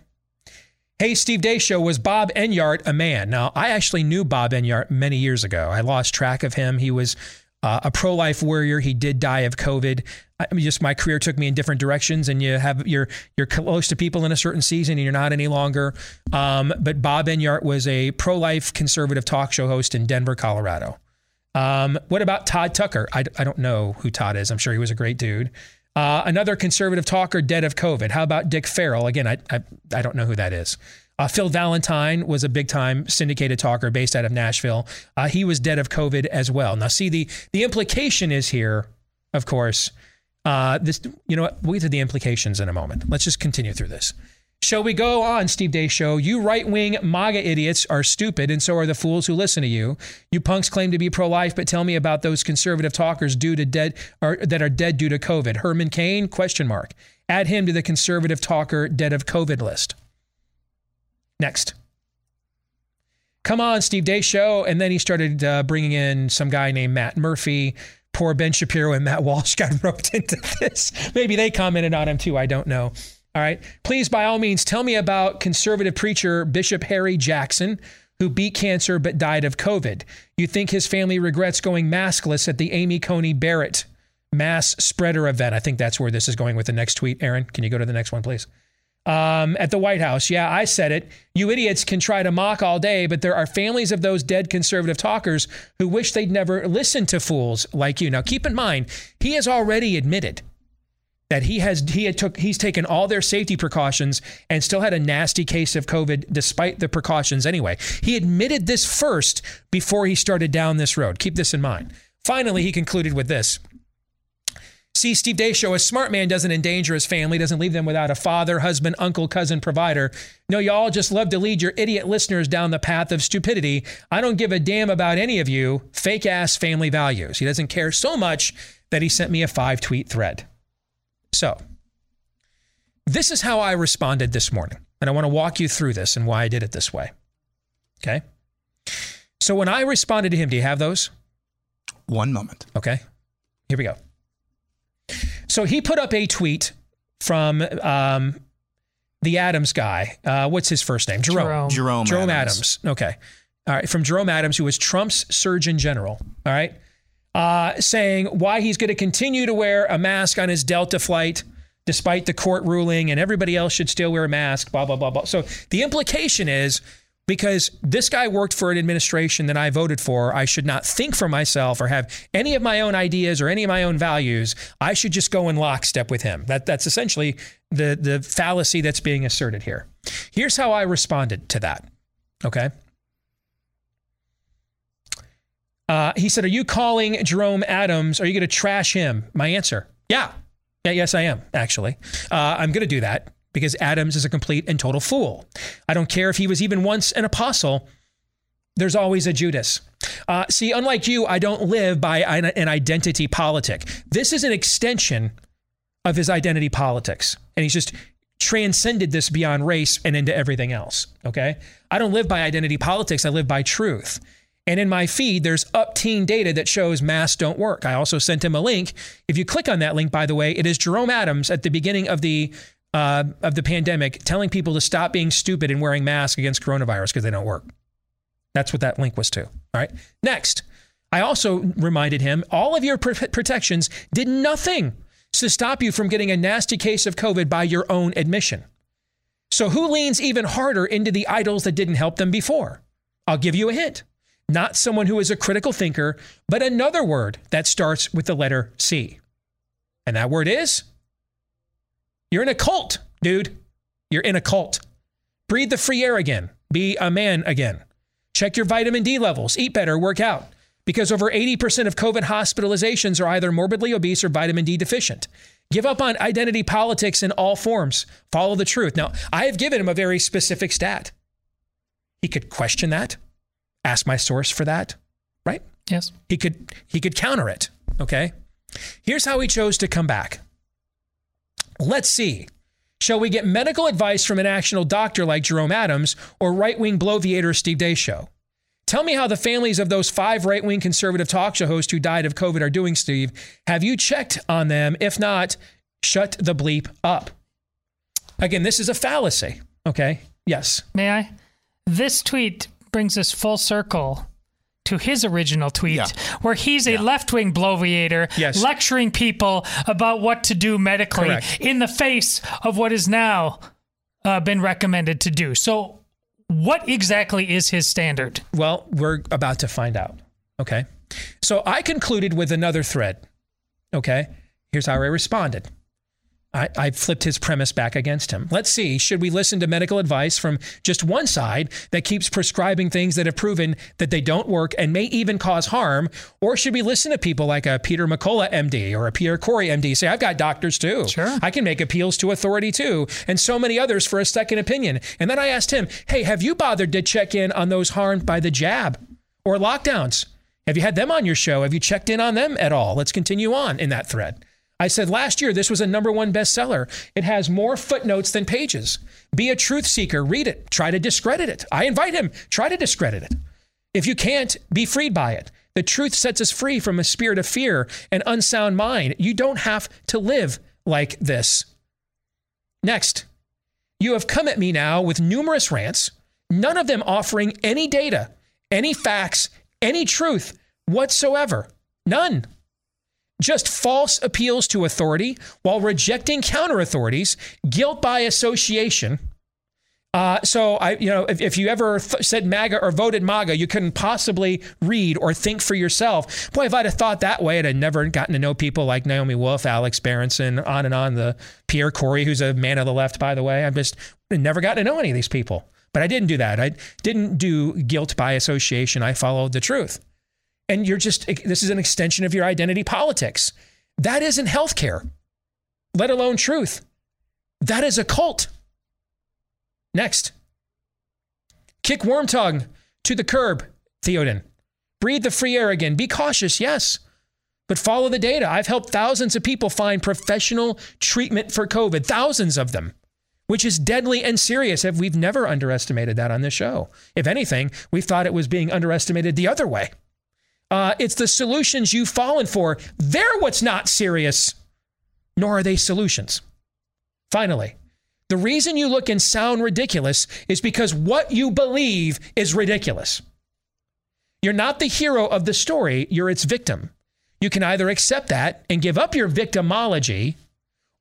Hey, Steve Deace Show, was Bob Enyart a man? Now, I actually knew Bob Enyart many years ago. I lost track of him. He was uh, a pro-life warrior. He did die of COVID. I mean, just my career took me in different directions, and you have, you're you're close to people in a certain season, and you're not any longer. Um, but Bob Enyart was a pro-life conservative talk show host in Denver, Colorado. Um, what about Todd Tucker? I, I don't know who Todd is. I'm sure he was a great dude. Uh, another conservative talker dead of COVID. How about Dick Farrell? Again, I I, I don't know who that is. Uh, Phil Valentine was a big-time syndicated talker based out of Nashville. Uh, he was dead of COVID as well. Now, see, the the implication is here, of course. Uh, this, you know what? We'll get to the implications in a moment. Let's just continue through this. Shall we go on, Steve Deace Show? You right-wing MAGA idiots are stupid, and so are the fools who listen to you. You punks claim to be pro-life, but tell me about those conservative talkers due to dead, or that are dead due to COVID. Herman Cain? Question mark. Add him to the conservative talker dead of COVID list. Next. Come on, Steve Deace Show. And then he started uh, bringing in some guy named Matt Murphy. Poor Ben Shapiro and Matt Walsh got roped into this. Maybe they commented on him too. I don't know. All right. Please, by all means, tell me about conservative preacher Bishop Harry Jackson, who beat cancer but died of COVID. You think his family regrets going maskless at the Amy Coney Barrett mass spreader event? I think that's where this is going with the next tweet. Aaron, can you go to the next one, please? Um, at the White House. Yeah, I said it. You idiots can try to mock all day, but there are families of those dead conservative talkers who wish they'd never listened to fools like you. Now, keep in mind, he has already admitted that he has he had took he's taken all their safety precautions and still had a nasty case of COVID despite the precautions anyway. He admitted this first before he started down this road. Keep this in mind. Finally, he concluded with this. See, Steve Deace Show, a smart man doesn't endanger his family, doesn't leave them without a father, husband, uncle, cousin, provider. No, y'all just love to lead your idiot listeners down the path of stupidity. I don't give a damn about any of you. Fake ass family values. He doesn't care so much that he sent me a five tweet thread. So this is how I responded this morning. And I want to walk you through this and why I did it this way. Okay. So when I responded to him, do you have those? One moment. Okay. Here we go. So he put up a tweet from um, the Adams guy. Uh, what's his first name? Jerome. Jerome, Jerome, Jerome Adams. Adams. Okay. All right. From Jerome Adams, who was Trump's Surgeon General. All right. Uh, saying why he's going to continue to wear a mask on his Delta flight, despite the court ruling, and everybody else should still wear a mask, blah, blah, blah, blah. So the implication is, because this guy worked for an administration that I voted for, I should not think for myself or have any of my own ideas or any of my own values. I should just go in lockstep with him. That that's essentially the, the fallacy that's being asserted here. Here's how I responded to that. Okay. Uh, he said, are you calling Jerome Adams? Are you going to trash him? My answer. Yeah. Yeah. Yes, I am. Actually, uh, I'm going to do that. Because Adams is a complete and total fool. I don't care if he was even once an apostle. There's always a Judas. Uh, see, unlike you, I don't live by an identity politic. This is an extension of his identity politics. And he's just transcended this beyond race and into everything else. Okay? I don't live by identity politics. I live by truth. And in my feed, there's up-teen data that shows masks don't work. I also sent him a link. If you click on that link, by the way, it is Jerome Adams at the beginning of the Uh, of the pandemic, telling people to stop being stupid and wearing masks against coronavirus because they don't work. That's what that link was to. All right. Next, I also reminded him all of your pr- protections did nothing to stop you from getting a nasty case of COVID by your own admission. So who leans even harder into the idols that didn't help them before? I'll give you a hint. Not someone who is a critical thinker, but another word that starts with the letter C. And that word is... You're in a cult, dude. You're in a cult. Breathe the free air again. Be a man again. Check your vitamin D levels. Eat better. Work out. because over eighty percent of COVID hospitalizations are either morbidly obese or vitamin D deficient. Give up on identity politics in all forms. Follow the truth. Now, I have given him a very specific stat. He could question that, ask my source for that, right? Yes. He could, he could counter it, okay? Here's how he chose to come back. Let's see. Shall we get medical advice from an actual doctor like Jerome Adams or right-wing bloviator Steve Deace show? Tell me how the families of those five right-wing conservative talk show hosts who died of COVID are doing, Steve. Have you checked on them? If not, shut the bleep up. Again, this is a fallacy, okay? Yes. May I? This tweet brings us full circle to his original tweet, yeah. where he's yeah. a left-wing bloviator yes. lecturing people about what to do medically Correct. in the face of what is now uh, been recommended to do. So what exactly is his standard? Well, we're about to find out. Okay. So I concluded with another thread. Okay. Here's how I responded. I, I flipped his premise back against him. Let's see, should we listen to medical advice from just one side that keeps prescribing things that have proven that they don't work and may even cause harm? Or should we listen to people like a Peter McCullough M D or a Pierre Corey M D say, I've got doctors too. Sure. I can make appeals to authority too. And so many others for a second opinion. And then I asked him, hey, have you bothered to check in on those harmed by the jab or lockdowns? Have you had them on your show? Have you checked in on them at all? Let's continue on in that thread. I said, last year, this was a number one bestseller. It has more footnotes than pages. Be a truth seeker. Read it. Try to discredit it. I invite him. Try to discredit it. If you can't, be freed by it. The truth sets us free from a spirit of fear and unsound mind. You don't have to live like this. Next, you have come at me now with numerous rants, none of them offering any data, any facts, any truth whatsoever. None. Just false appeals to authority while rejecting counter authorities, guilt by association. Uh, so, I, you know, if, if you ever th- said MAGA or voted MAGA, you couldn't possibly read or think for yourself. Boy, if I'd have thought that way, I'd have never gotten to know people like Naomi Wolf, Alex Berenson, on and on, the Pierre Corey, who's a man of the left, by the way. I've just never gotten to know any of these people. But I didn't do that. I didn't do guilt by association. I followed the truth. And you're just, this is an extension of your identity politics. That isn't healthcare, let alone truth. That is a cult. Next. Kick worm tongue to the curb, Theoden. Breathe the free air again. Be cautious, yes, but follow the data. I've helped thousands of people find professional treatment for COVID, thousands of them, which is deadly and serious. We've never underestimated that on this show. If anything, we thought it was being underestimated the other way. Uh, it's the solutions you've fallen for. They're what's not serious, nor are they solutions. Finally, the reason you look and sound ridiculous is because what you believe is ridiculous. You're not the hero of the story. You're its victim. You can either accept that and give up your victimology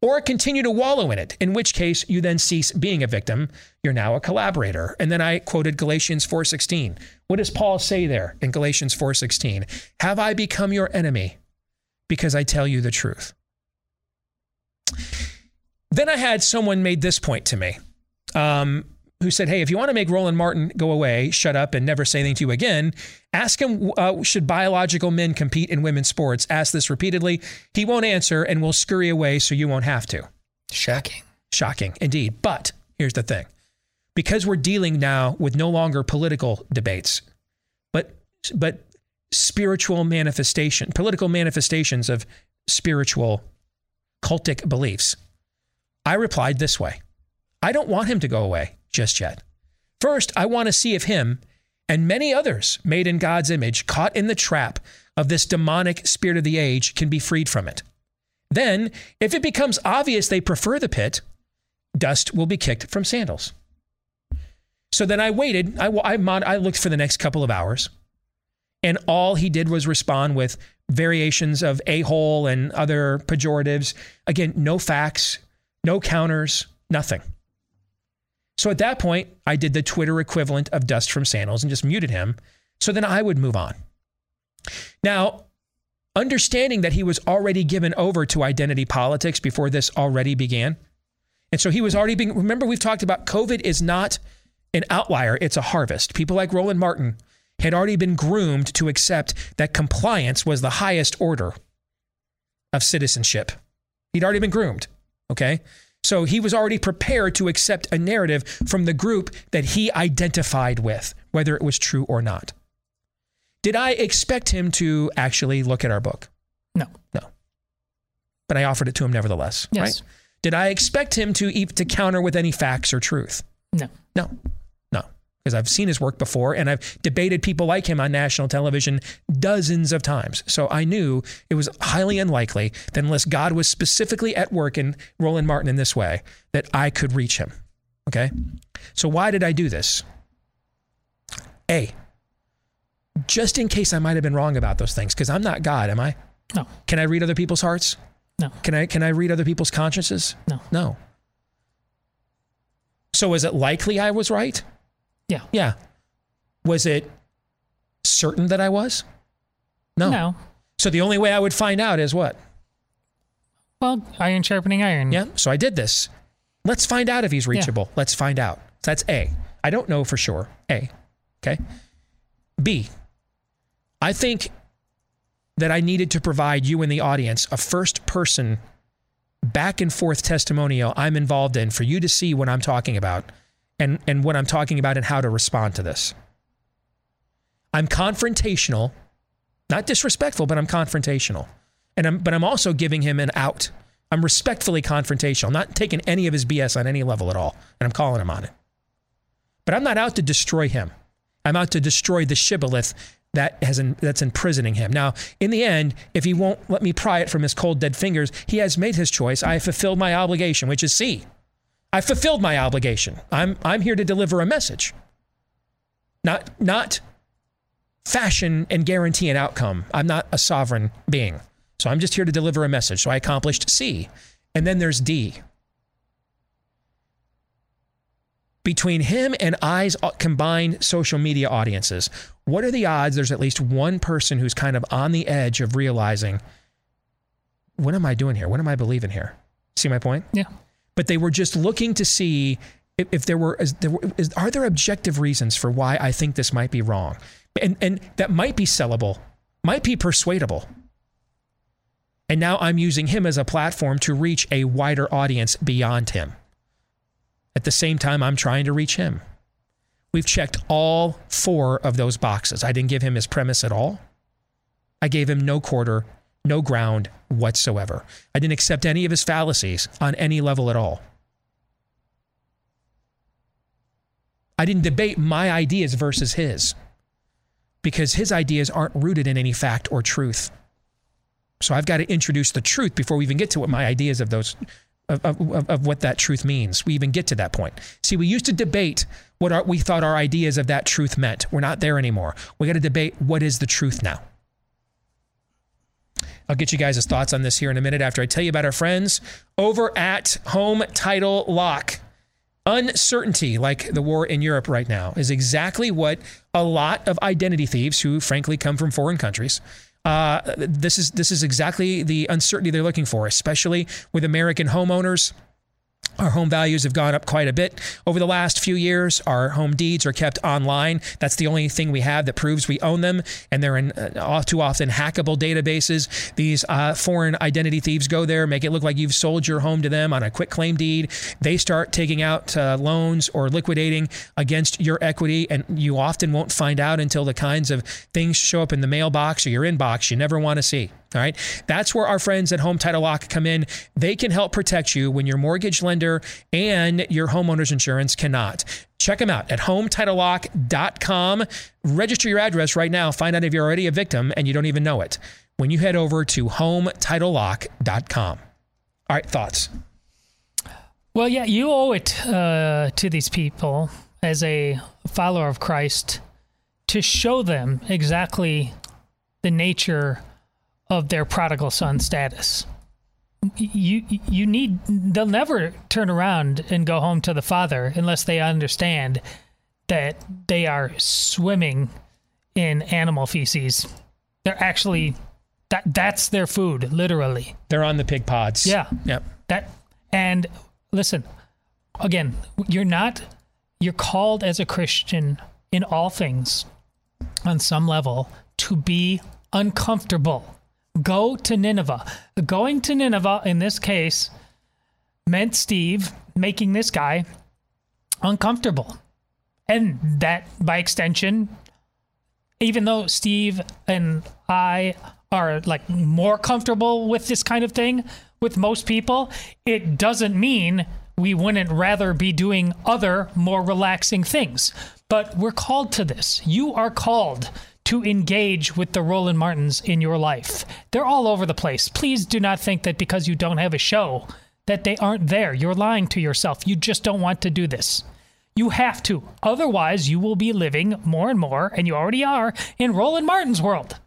or continue to wallow in it, in which case you then cease being a victim. You're now a collaborator. And then I quoted Galatians four sixteen. What does Paul say there in Galatians four sixteen? Have I become your enemy because I tell you the truth? Then I had someone made this point to me, um, who said, hey, if you want to make Roland Martin go away, shut up and never say anything to you again, ask him, uh, should biological men compete in women's sports? Ask this repeatedly. He won't answer and will scurry away so you won't have to. Shocking. Shocking, indeed. But here's the thing. Because we're dealing now with no longer political debates, but but spiritual manifestation, political manifestations of spiritual cultic beliefs, I replied this way. I don't want him to go away just yet. First, I want to see if him and many others made in God's image, caught in the trap of this demonic spirit of the age, can be freed from it. Then, if it becomes obvious they prefer the pit, dust will be kicked from sandals. So then I waited. I, I, mod, I looked for the next couple of hours, and all he did was respond with variations of a-hole and other pejoratives. Again, no facts, no counters, nothing. So at that point, I did the Twitter equivalent of dust from sandals and just muted him. So then I would move on. Now, understanding that he was already given over to identity politics before this already began. And so he was already being, remember, we've talked about COVID is not an outlier. It's a harvest. People like Roland Martin had already been groomed to accept that compliance was the highest order of citizenship. He'd already been groomed, okay? So he was already prepared to accept a narrative from the group that he identified with, whether it was true or not. Did I expect him to actually look at our book? No. No. But I offered it to him nevertheless, yes. Right? Did I expect him to even to counter with any facts or truth? No. No. No. Because I've seen his work before, and I've debated people like him on national television dozens of times. So I knew it was highly unlikely that unless God was specifically at work in Roland Martin in this way, that I could reach him. Okay? So why did I do this? A, just in case I might have been wrong about those things, because I'm not God, am I? No. Can I read other people's hearts? No. Can I can I read other people's consciences? No. No. So is it likely I was right? Yeah. Yeah. Was it certain that I was? No. No. So the only way I would find out is what? Well, iron sharpening iron. Yeah. So I did this. Let's find out if he's reachable. Yeah. Let's find out. So that's A. I don't know for sure. A. Okay. B. I think that I needed to provide you and the audience a first-person, back-and-forth testimonial I'm involved in for you to see what I'm talking about and, and what I'm talking about and how to respond to this. I'm confrontational, not disrespectful, but I'm confrontational. And I'm, but I'm also giving him an out. I'm respectfully confrontational, not taking any of his B S on any level at all, and I'm calling him on it. But I'm not out to destroy him. I'm out to destroy the shibboleth That has in, that's imprisoning him. Now, in the end, if he won't let me pry it from his cold, dead fingers, he has made his choice. I have fulfilled my obligation, which is C. I fulfilled my obligation. I'm I'm here to deliver a message, not not fashion and guarantee an outcome. I'm not a sovereign being, so I'm just here to deliver a message. So I accomplished C, and then there's D. Between him and I's combined social media audiences, what are the odds there's at least one person who's kind of on the edge of realizing, what am I doing here? What am I believing here? See my point? Yeah. But they were just looking to see if, if there were, is there, is, are there objective reasons for why I think this might be wrong? And, and that might be sellable, might be persuadable. And now I'm using him as a platform to reach a wider audience beyond him. At the same time, I'm trying to reach him. We've checked all four of those boxes. I didn't give him his premise at all. I gave him no quarter, no ground whatsoever. I didn't accept any of his fallacies on any level at all. I didn't debate my ideas versus his, because his ideas aren't rooted in any fact or truth. So I've got to introduce the truth before we even get to what my ideas of those Of, of, of what that truth means. We even get to that point. See, we used to debate what our, we thought our ideas of that truth meant. We're not there anymore. We got to debate what is the truth now. I'll get you guys' thoughts on this here in a minute after I tell you about our friends over at Home Title Lock. Uncertainty, like the war in Europe right now, is exactly what a lot of identity thieves who frankly come from foreign countries Uh, this is this is exactly the uncertainty they're looking for, especially with American homeowners. Our home values have gone up quite a bit over the last few years. Our home deeds are kept online. That's the only thing we have that proves we own them, and they're in uh, too often hackable databases. These uh, foreign identity thieves go there, make it look like you've sold your home to them on a quick claim deed. They start taking out uh, loans or liquidating against your equity, and you often won't find out until the kinds of things show up in the mailbox or your inbox you never want to see. All right. That's where our friends at Home Title Lock come in. They can help protect you when your mortgage lender and your homeowner's insurance cannot. Check them out at home title lock dot com. Register your address right now. Find out if you're already a victim and you don't even know it when you head over to home title lock dot com. All right. Thoughts? Well, yeah, you owe it uh, to these people as a follower of Christ to show them exactly the nature of their prodigal son status. You you need, they'll never turn around and go home to the father unless they understand that they are swimming in animal feces. They're actually, that that's their food, literally. They're on the pig pods. Yeah. Yep. That, and listen, again, you're not, you're called as a Christian in all things on some level to be uncomfortable. Go to Nineveh. Going to Nineveh, in this case, meant Steve making this guy uncomfortable. And that, by extension, even though Steve and I are like more comfortable with this kind of thing with most people, it doesn't mean we wouldn't rather be doing other more relaxing things. But we're called to this. You are called to engage with the Roland Martins in your life. They're all over the place. Please do not think that because you don't have a show that they aren't there. You're lying to yourself. You just don't want to do this. You have to. Otherwise, you will be living more and more, and you already are, in Roland Martin's world.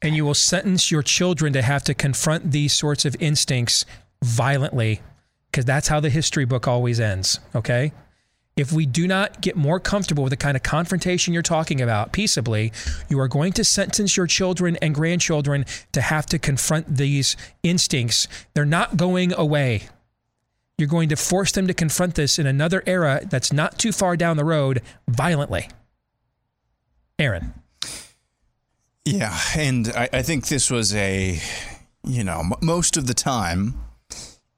And you will sentence your children to have to confront these sorts of instincts violently, because that's how the history book always ends, okay? If we do not get more comfortable with the kind of confrontation you're talking about peaceably, you are going to sentence your children and grandchildren to have to confront these instincts. They're not going away. You're going to force them to confront this in another era that's not too far down the road violently. Aaron. Yeah, and I, I think this was a, you know, m- most of the time,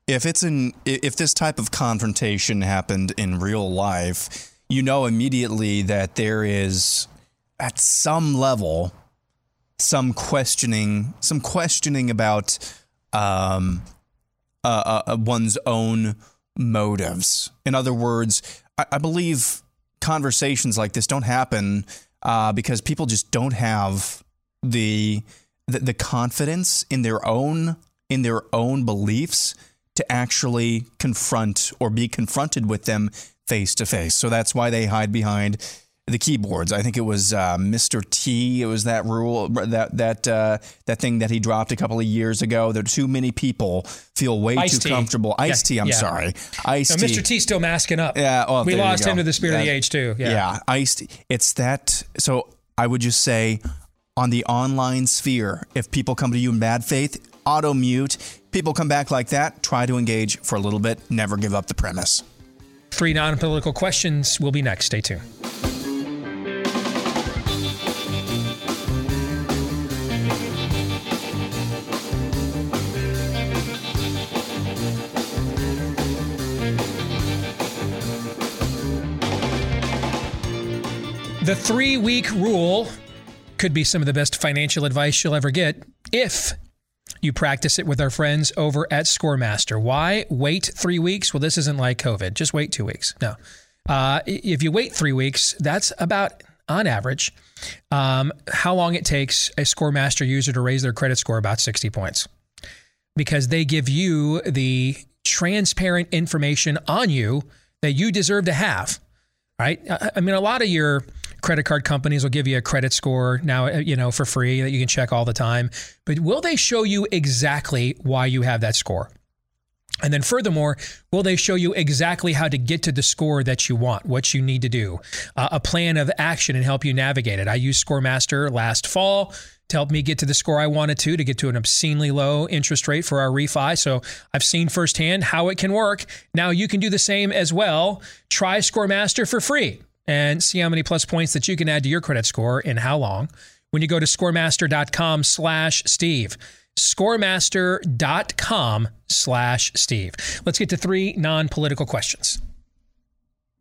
If it's in, if this type of confrontation happened in real life, you know immediately that there is, at some level, some questioning, some questioning about um, uh, uh, one's own motives. In other words, I, I believe conversations like this don't happen uh, because people just don't have the, the the confidence in their own in their own beliefs to actually confront or be confronted with them face to face. So that's why they hide behind the keyboards. I think it was uh, Mister T. It was that rule, that that uh, that thing that he dropped a couple of years ago. That too many people feel way Ice too tea. comfortable. Ice yeah. T. I'm yeah. sorry. Ice no, T. Mister T. Still masking up. Yeah, well, we lost him to the spirit that, of the age too. Yeah, yeah. Ice T. It's that. So I would just say, on the online sphere, if people come to you in bad faith, auto mute. People come back like that, try to engage for a little bit, never give up the premise. Three non-political questions will be next. Stay tuned. The three-week rule could be some of the best financial advice you'll ever get if you practice it with our friends over at Scoremaster. Why wait three weeks? Well, this isn't like COVID. Just wait two weeks. No. Uh, if you wait three weeks, that's about, on average, um, how long it takes a Scoremaster user to raise their credit score about sixty points. Because they give you the transparent information on you that you deserve to have. Right? I mean, a lot of your credit card companies will give you a credit score now, you know, for free that you can check all the time. But will they show you exactly why you have that score? And then furthermore, will they show you exactly how to get to the score that you want, what you need to do, uh, a plan of action and help you navigate it? I used Scoremaster last fall to help me get to the score I wanted to, to get to an obscenely low interest rate for our refi. So I've seen firsthand how it can work. Now you can do the same as well. Try Scoremaster for free and see how many plus points that you can add to your credit score and how long when you go to Scoremaster.com slash Steve. Scoremaster.com slash Steve. Let's get to three non-political questions.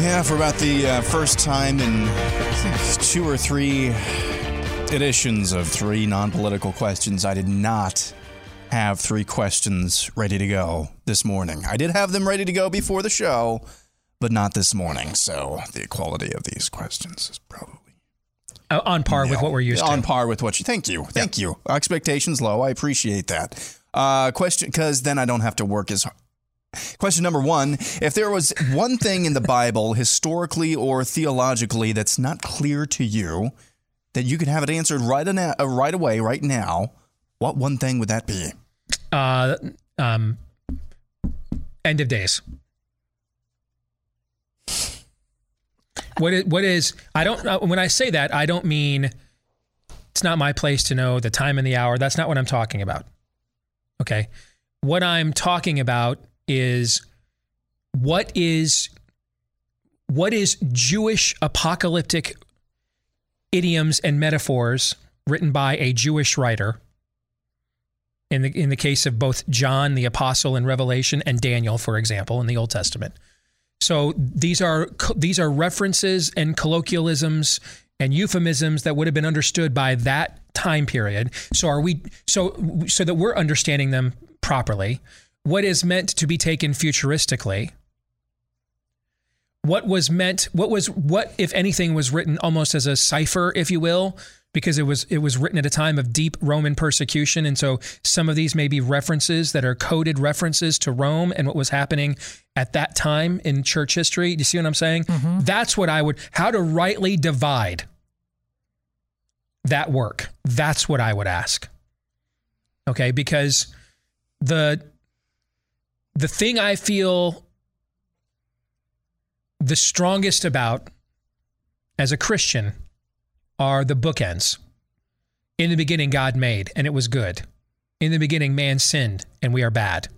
Yeah, for about the uh, first time in I think two or three editions of three non-political questions, I did not have three questions ready to go this morning. I did have them ready to go before the show, but not this morning. So the quality of these questions is probably uh, on par no, with what we're used on to. On par with what you. Thank you. Thank yeah. you. Expectations low. I appreciate that. Uh, question, because then I don't have to work as hard. Question number one, if there was one thing in the Bible, historically or theologically, that's not clear to you, that you could have it answered right, an, uh, right away, right now, what one thing would that be? Uh, um, end of days. What is, what is, I don't, uh, when I say that, I don't mean it's not my place to know the time and the hour. That's not what I'm talking about. Okay. What I'm talking about is what is, what is Jewish apocalyptic idioms and metaphors written by a Jewish writer in the, in the case of both John the Apostle in Revelation and Daniel, for example, in the Old Testament. So these are these are references and colloquialisms and euphemisms that would have been understood by that time period. So are we so so that we're understanding them properly? What is meant to be taken futuristically? What was meant? What was what if anything was written almost as a cipher, if you will, because it was it was written at a time of deep Roman persecution, and so some of these may be references that are coded references to Rome and what was happening at that time in church history. Do you see what I'm saying? Mm-hmm. That's what I would, how to rightly divide that work. That's what I would ask. Okay, because the the thing I feel the strongest about as a Christian are the bookends. In the beginning, God made, and it was good. In the beginning, man sinned, and we are bad.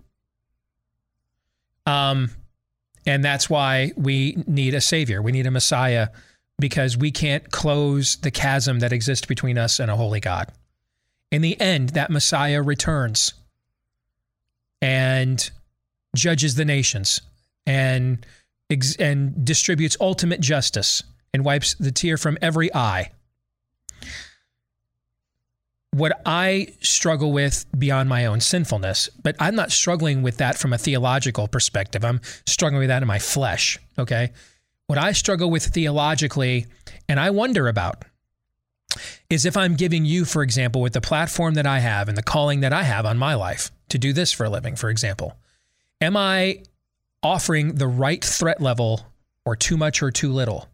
Um, and that's why we need a savior. We need a Messiah, because we can't close the chasm that exists between us and a holy God. In the end, that Messiah returns and judges the nations and, and distributes ultimate justice and wipes the tear from every eye. What I struggle with beyond my own sinfulness, but I'm not struggling with that from a theological perspective. I'm struggling with that in my flesh, okay? What I struggle with theologically, and I wonder about, is if I'm giving you, for example, with the platform that I have and the calling that I have on my life to do this for a living, for example, am I offering the right threat level or too much or too little?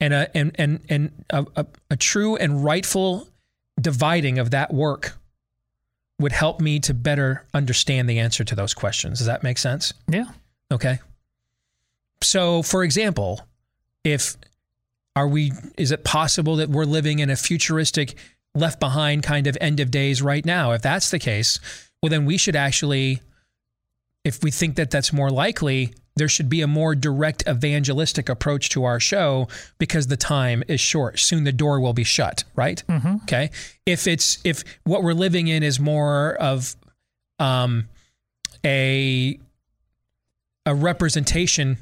And a, and, and, and a, a, a true and rightful dividing of that work would help me to better understand the answer to those questions. Does that make sense? Yeah. Okay. So, for example, if are we, is it possible that we're living in a futuristic, left behind kind of end of days right now? If that's the case, well, then we should actually, if we think that that's more likely, there should be a more direct evangelistic approach to our show because the time is short. Soon the door will be shut, right? Mm-hmm. Okay. If it's if what we're living in is more of um, a a representation,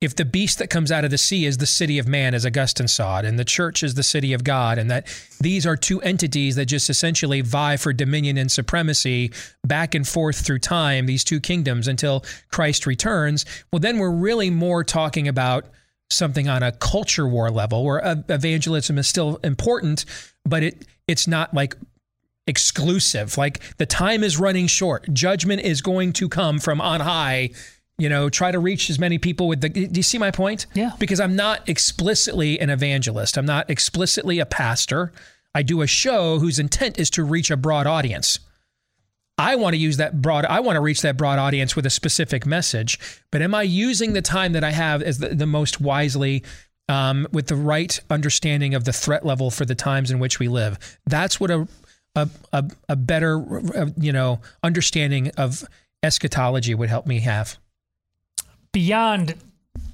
if the beast that comes out of the sea is the city of man, as Augustine saw it, and the church is the city of God, and that these are two entities that just essentially vie for dominion and supremacy back and forth through time, these two kingdoms, until Christ returns, well, then we're really more talking about something on a culture war level where evangelism is still important, but it it's not like exclusive. Like the time is running short. Judgment is going to come from on high. You know, try to reach as many people with the, do you see my point? Yeah. Because I'm not explicitly an evangelist. I'm not explicitly a pastor. I do a show whose intent is to reach a broad audience. I want to use that broad, I want to reach that broad audience with a specific message, but am I using the time that I have as the, the most wisely, um, with the right understanding of the threat level for the times in which we live? That's what a, a, a, a better, uh, you know, understanding of eschatology would help me have. Beyond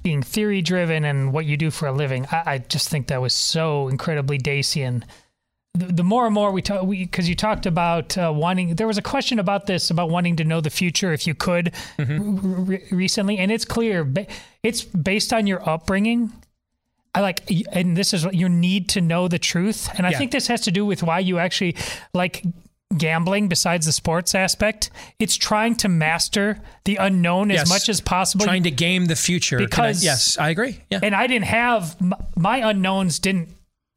being theory driven and what you do for a living, I, I just think that was so incredibly Deacean. The, the more and more we talk, because you talked about uh, wanting, there was a question about this, about wanting to know the future if you could mm-hmm. re- recently. And it's clear, it's based on your upbringing. I like, and this is what you need to know the truth. And I yeah. think this has to do with why you actually like gambling, besides the sports aspect, it's trying to master the unknown yes. as much as possible. Trying to game the future. Because I, yes, I agree. Yeah. And I didn't have, my unknowns didn't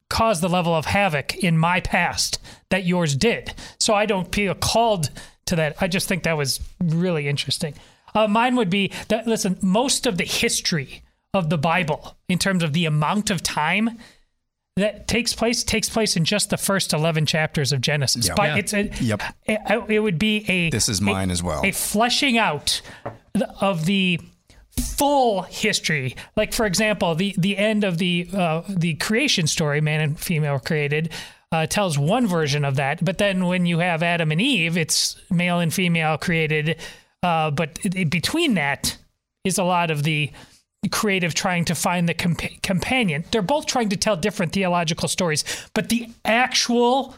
cause the level of havoc in my past that yours did. So I don't feel called to that. I just think that was really interesting. Uh, mine would be that, listen, most of the history of the Bible in terms of the amount of time that takes place takes place in just the first eleven chapters of Genesis. Yep. But yeah. it's a, yep. it, it would be a this is mine a, as well a fleshing out of the full history. Like, for example, the the end of the uh, the creation story, man and female were created. Uh, tells one version of that, but then when you have Adam and Eve, it's male and female created. Uh, but it, it, between that is a lot of the creative trying to find the compa- companion. They're both trying to tell different theological stories, but the actual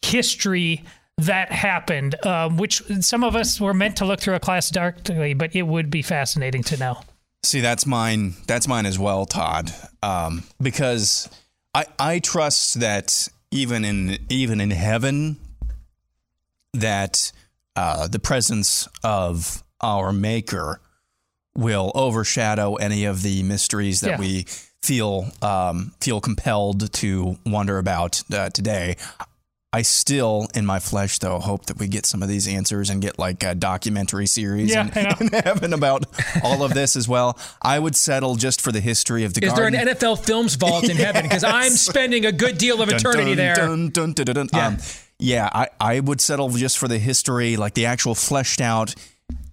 history that happened, um, which some of us were meant to look through a class darkly, but it would be fascinating to know. See, that's mine. That's mine as well, Todd, um, because I, I trust that. Even in even in heaven, that uh, the presence of our Maker will overshadow any of the mysteries that yeah. we feel um, feel compelled to wonder about uh, today. I still, in my flesh, though, hope that we get some of these answers and get like a documentary series yeah, in, in heaven about all of this as well. I would settle just for the history of the Is garden. Is there an N F L Films vault in yes. heaven? Because I'm spending a good deal of eternity dun, dun, there. Dun, dun, dun, dun, dun. Yeah, um, yeah I, I would settle just for the history, like the actual fleshed out,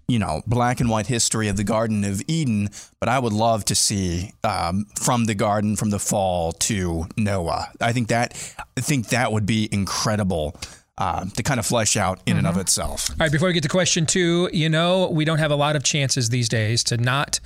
you know, black and white history of the Garden of Eden. But I would love to see um, from the garden, from the fall to Noah. I think that I think that would be incredible uh, to kind of flesh out in mm-hmm. and of itself. All right. Before we get to question two, you know, we don't have a lot of chances these days to not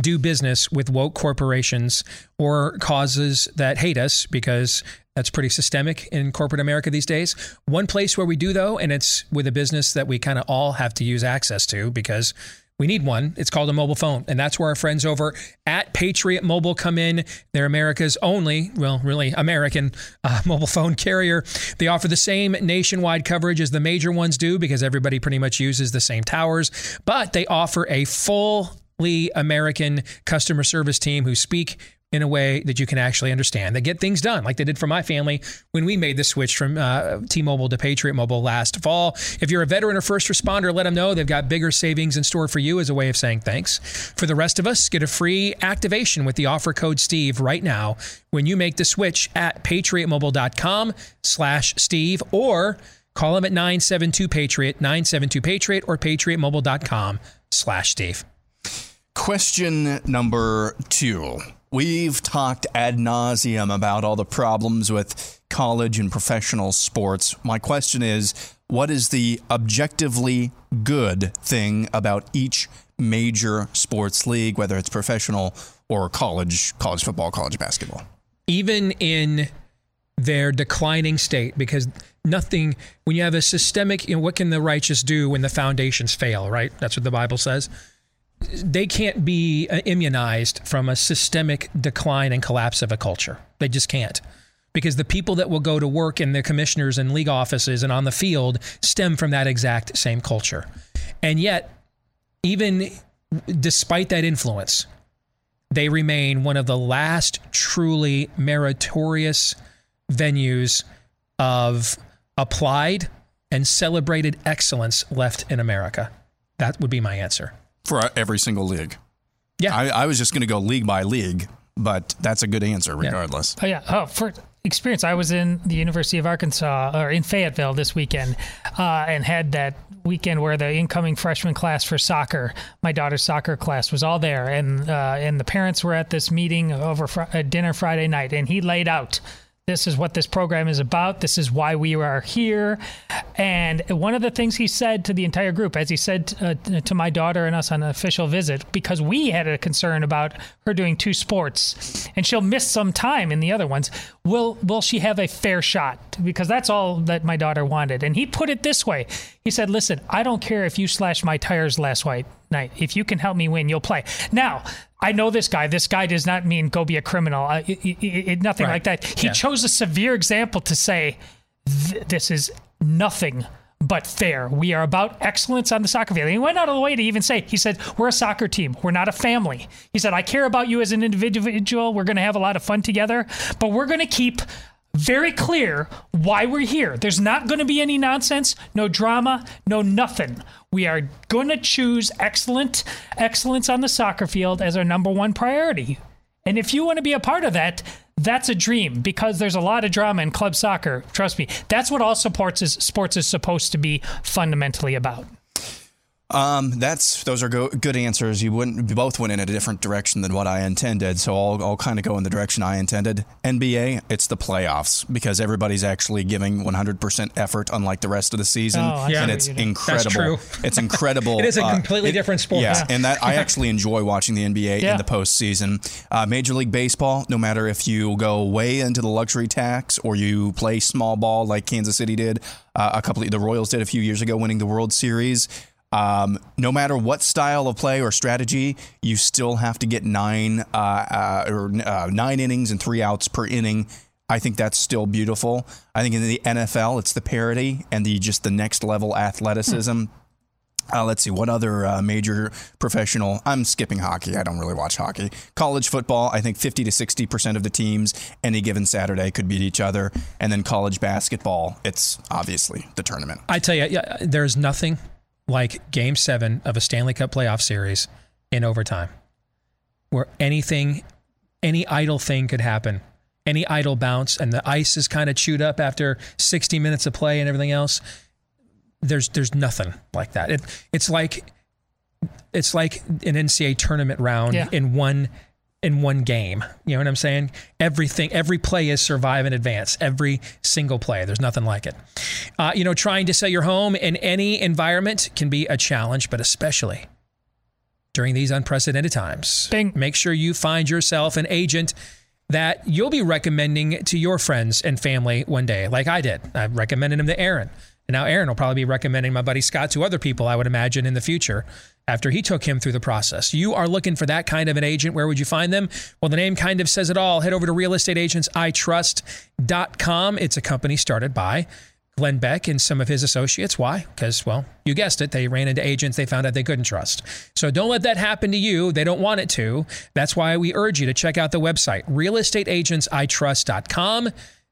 do business with woke corporations or causes that hate us, because that's pretty systemic in corporate America these days. One place where we do, though, and it's with a business that we kind of all have to use access to because we need one. It's called a mobile phone. And that's where our friends over at Patriot Mobile come in. They're America's only, well, really American uh, mobile phone carrier. They offer the same nationwide coverage as the major ones do because everybody pretty much uses the same towers, but they offer a full American customer service team who speak in a way that you can actually understand. They get things done like they did for my family when we made the switch from uh, T-Mobile to Patriot Mobile last fall. If you're a veteran or first responder, let them know they've got bigger savings in store for you as a way of saying thanks. For the rest of us, get a free activation with the offer code Steve right now when you make the switch at patriotmobile.com slash Steve or call them at nine seven two Patriot, nine seven two Patriot or patriotmobile.com slash Steve. Question number two. We've talked ad nauseum about all the problems with college and professional sports. My question is, what is the objectively good thing about each major sports league, whether it's professional or college, college football, college basketball? Even in their declining state, because nothing, when you have a systemic, you know, what can the righteous do when the foundations fail, right? That's what the Bible says. They can't be immunized from a systemic decline and collapse of a culture. They just can't, because the people that will go to work in their commissioners and league offices and on the field stem from that exact same culture. And yet, even despite that influence, they remain one of the last truly meritorious venues of applied and celebrated excellence left in America. That would be my answer. For every single league. Yeah. I, I was just going to go league by league, but that's a good answer regardless. Yeah. Oh, yeah. Oh, for experience, I was in the University of Arkansas, or in Fayetteville this weekend, uh, and had that weekend where the incoming freshman class for soccer, my daughter's soccer class, was all there. And uh, and the parents were at this meeting over fr- at dinner Friday night, and he laid out, this is what this program is about. This is why we are here. And one of the things he said to the entire group, as he said uh, to my daughter and us on an official visit, because we had a concern about her doing two sports and she'll miss some time in the other ones, will will she have a fair shot? Because that's all that my daughter wanted. And he put it this way. He said, listen, I don't care if you slashed my tires last night. If you can help me win, you'll play. Now, I know this guy. This guy does not mean go be a criminal. Uh, it, it, it, nothing right. like that. He yeah. chose a severe example to say, th- this is nothing but fair. We are about excellence on the soccer field. And he went out of the way to even say, he said, we're a soccer team. We're not a family. He said, I care about you as an individual. We're going to have a lot of fun together, but we're going to keep very clear why we're here. There's not going to be any nonsense, no drama, no nothing. We are going to choose excellent excellence on the soccer field as our number one priority. And if you want to be a part of that, that's a dream, because there's a lot of drama in club soccer. Trust me. That's what all sports is, sports is supposed to be fundamentally about. Um, that's those are go- good answers. You wouldn't you both went in a different direction than what I intended, so I'll I'll kind of go in the direction I intended. N B A, it's the playoffs, because everybody's actually giving one hundred percent effort, unlike the rest of the season, oh, yeah. and it's incredible. That's true. It's incredible. It is a completely uh, it, different sport. Yeah, yeah. and that I actually enjoy watching the N B A yeah. in the postseason. Uh, Major League Baseball, no matter if you go way into the luxury tax or you play small ball like Kansas City did, uh, a couple of, the Royals did a few years ago, winning the World Series. Um, no matter what style of play or strategy, you still have to get nine uh, uh, or uh, nine innings and three outs per inning. I think that's still beautiful. I think in the N F L, it's the parity and the just the next level athleticism. Hmm. Uh, let's see, what other uh, major professional? I'm skipping hockey. I don't really watch hockey. College football, I think fifty to sixty percent of the teams any given Saturday could beat each other. And then college basketball, it's obviously the tournament. I tell you, yeah, there's nothing like game seven of a Stanley Cup playoff series in overtime, where anything, any idle thing could happen, any idle bounce, and the ice is kind of chewed up after sixty minutes of play and everything else. There's there's nothing like that. It, it's like it's like an N C A A tournament round yeah. in one in one game. You know what I'm saying? Everything, every play is survive and advance. Every single play. There's nothing like it. Uh, you know, trying to sell your home in any environment can be a challenge, but especially during these unprecedented times. Bing. Make sure you find yourself an agent that you'll be recommending to your friends and family one day, like I did. I recommended him to Aaron. And now Aaron will probably be recommending my buddy Scott to other people, I would imagine, in the future after he took him through the process. You are looking for that kind of an agent. Where would you find them? Well, the name kind of says it all. Head over to real estate agents I trust dot com. It's a company started by Glenn Beck and some of his associates. Why? Because, well, you guessed it. They ran into agents they found out they couldn't trust. So don't let that happen to you. They don't want it to. That's why we urge you to check out the website, real estate agents I trust dot com.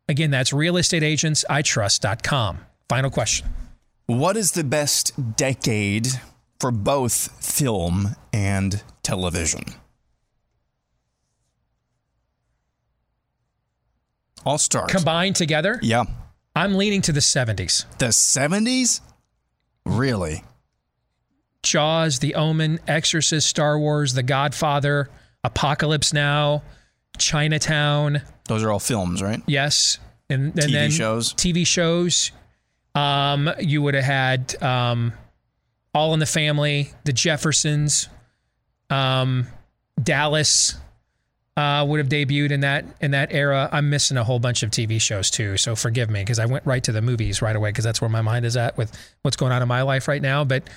Again, that's real estate agents I trust dot com. Final question. What is the best decade for both film and television? I'll start. Combined together? Yeah. I'm leaning to the seventies. The seventies? Really? Jaws, The Omen, Exorcist, Star Wars, The Godfather, Apocalypse Now, Chinatown. Those are all films, right? Yes. And, and T V then shows. T V shows. Um, you would have had um, All in the Family, The Jeffersons, um, Dallas. Uh, would have debuted in that in that era. I'm missing a whole bunch of T V shows too, so forgive me because I went right to the movies right away because that's where my mind is at with what's going on in my life right now. But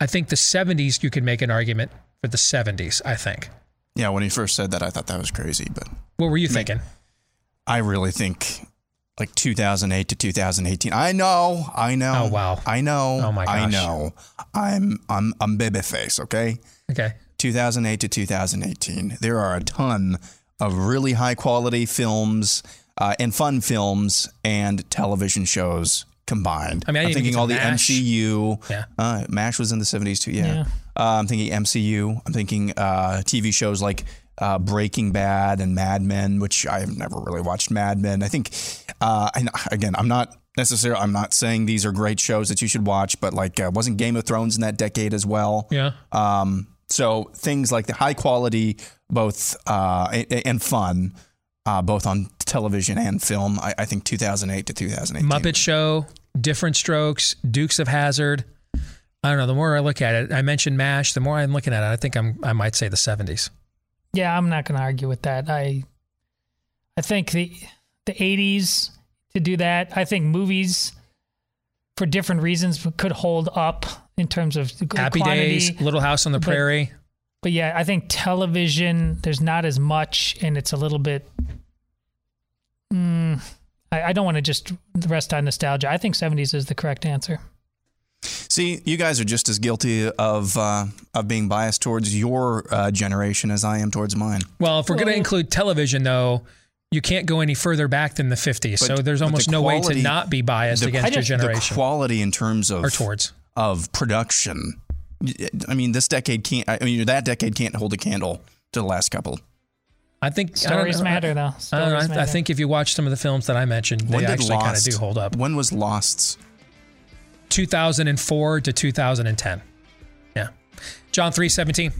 I think the seventies, you could make an argument for the seventies, I think. Yeah, when he first said that, I thought that was crazy. But what were you thinking? I really think like two thousand eight to twenty eighteen. I know, I know. Oh wow, I know. Oh my gosh, I know. I'm I'm I'm baby face. Okay. Okay. two thousand eight to twenty eighteen. There are a ton of really high quality films uh, and fun films and television shows combined. I mean, I I'm thinking all the MASH. M C U. Yeah. Uh, MASH was in the seventies too. Yeah. yeah. Uh, I'm thinking M C U. I'm thinking uh, T V shows like uh, Breaking Bad and Mad Men, which I've never really watched Mad Men. I think, uh, and again, I'm not necessarily, I'm not saying these are great shows that you should watch, but like uh, wasn't Game of Thrones in that decade as well? Yeah. Um, So things like the high quality, both uh, and, and fun, uh, both on television and film. I, I think two thousand eight to twenty eighteen. Muppet Show, Different Strokes, Dukes of Hazzard. I don't know. The more I look at it, I mentioned MASH. The more I'm looking at it, I think I'm. I might say the seventies. Yeah, I'm not going to argue with that. I, I think the the eighties to do that. I think movies, for different reasons, could hold up in terms of Happy quantity. Days, Little House on the Prairie. But, but yeah, I think television, there's not as much, and it's a little bit, mm, I, I don't want to just rest on nostalgia. I think seventies is the correct answer. See, you guys are just as guilty of uh, of being biased towards your uh, generation as I am towards mine. Well, if we're well, going to include television, though, you can't go any further back than the fifties, but, so there's almost the no quality, way to not be biased the, against just, your generation. The quality in terms of or towards of production, I mean, this decade can't. I mean, that decade can't hold a candle to the last couple. I think stories I matter, though. Stories I, I, matter. I think if you watch some of the films that I mentioned, when they actually kind of do hold up. When was Lost? two thousand four to two thousand ten. Yeah. John three seventeen.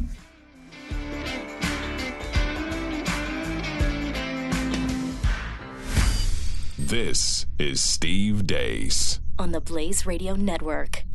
This is Steve Deace on the Blaze Radio Network.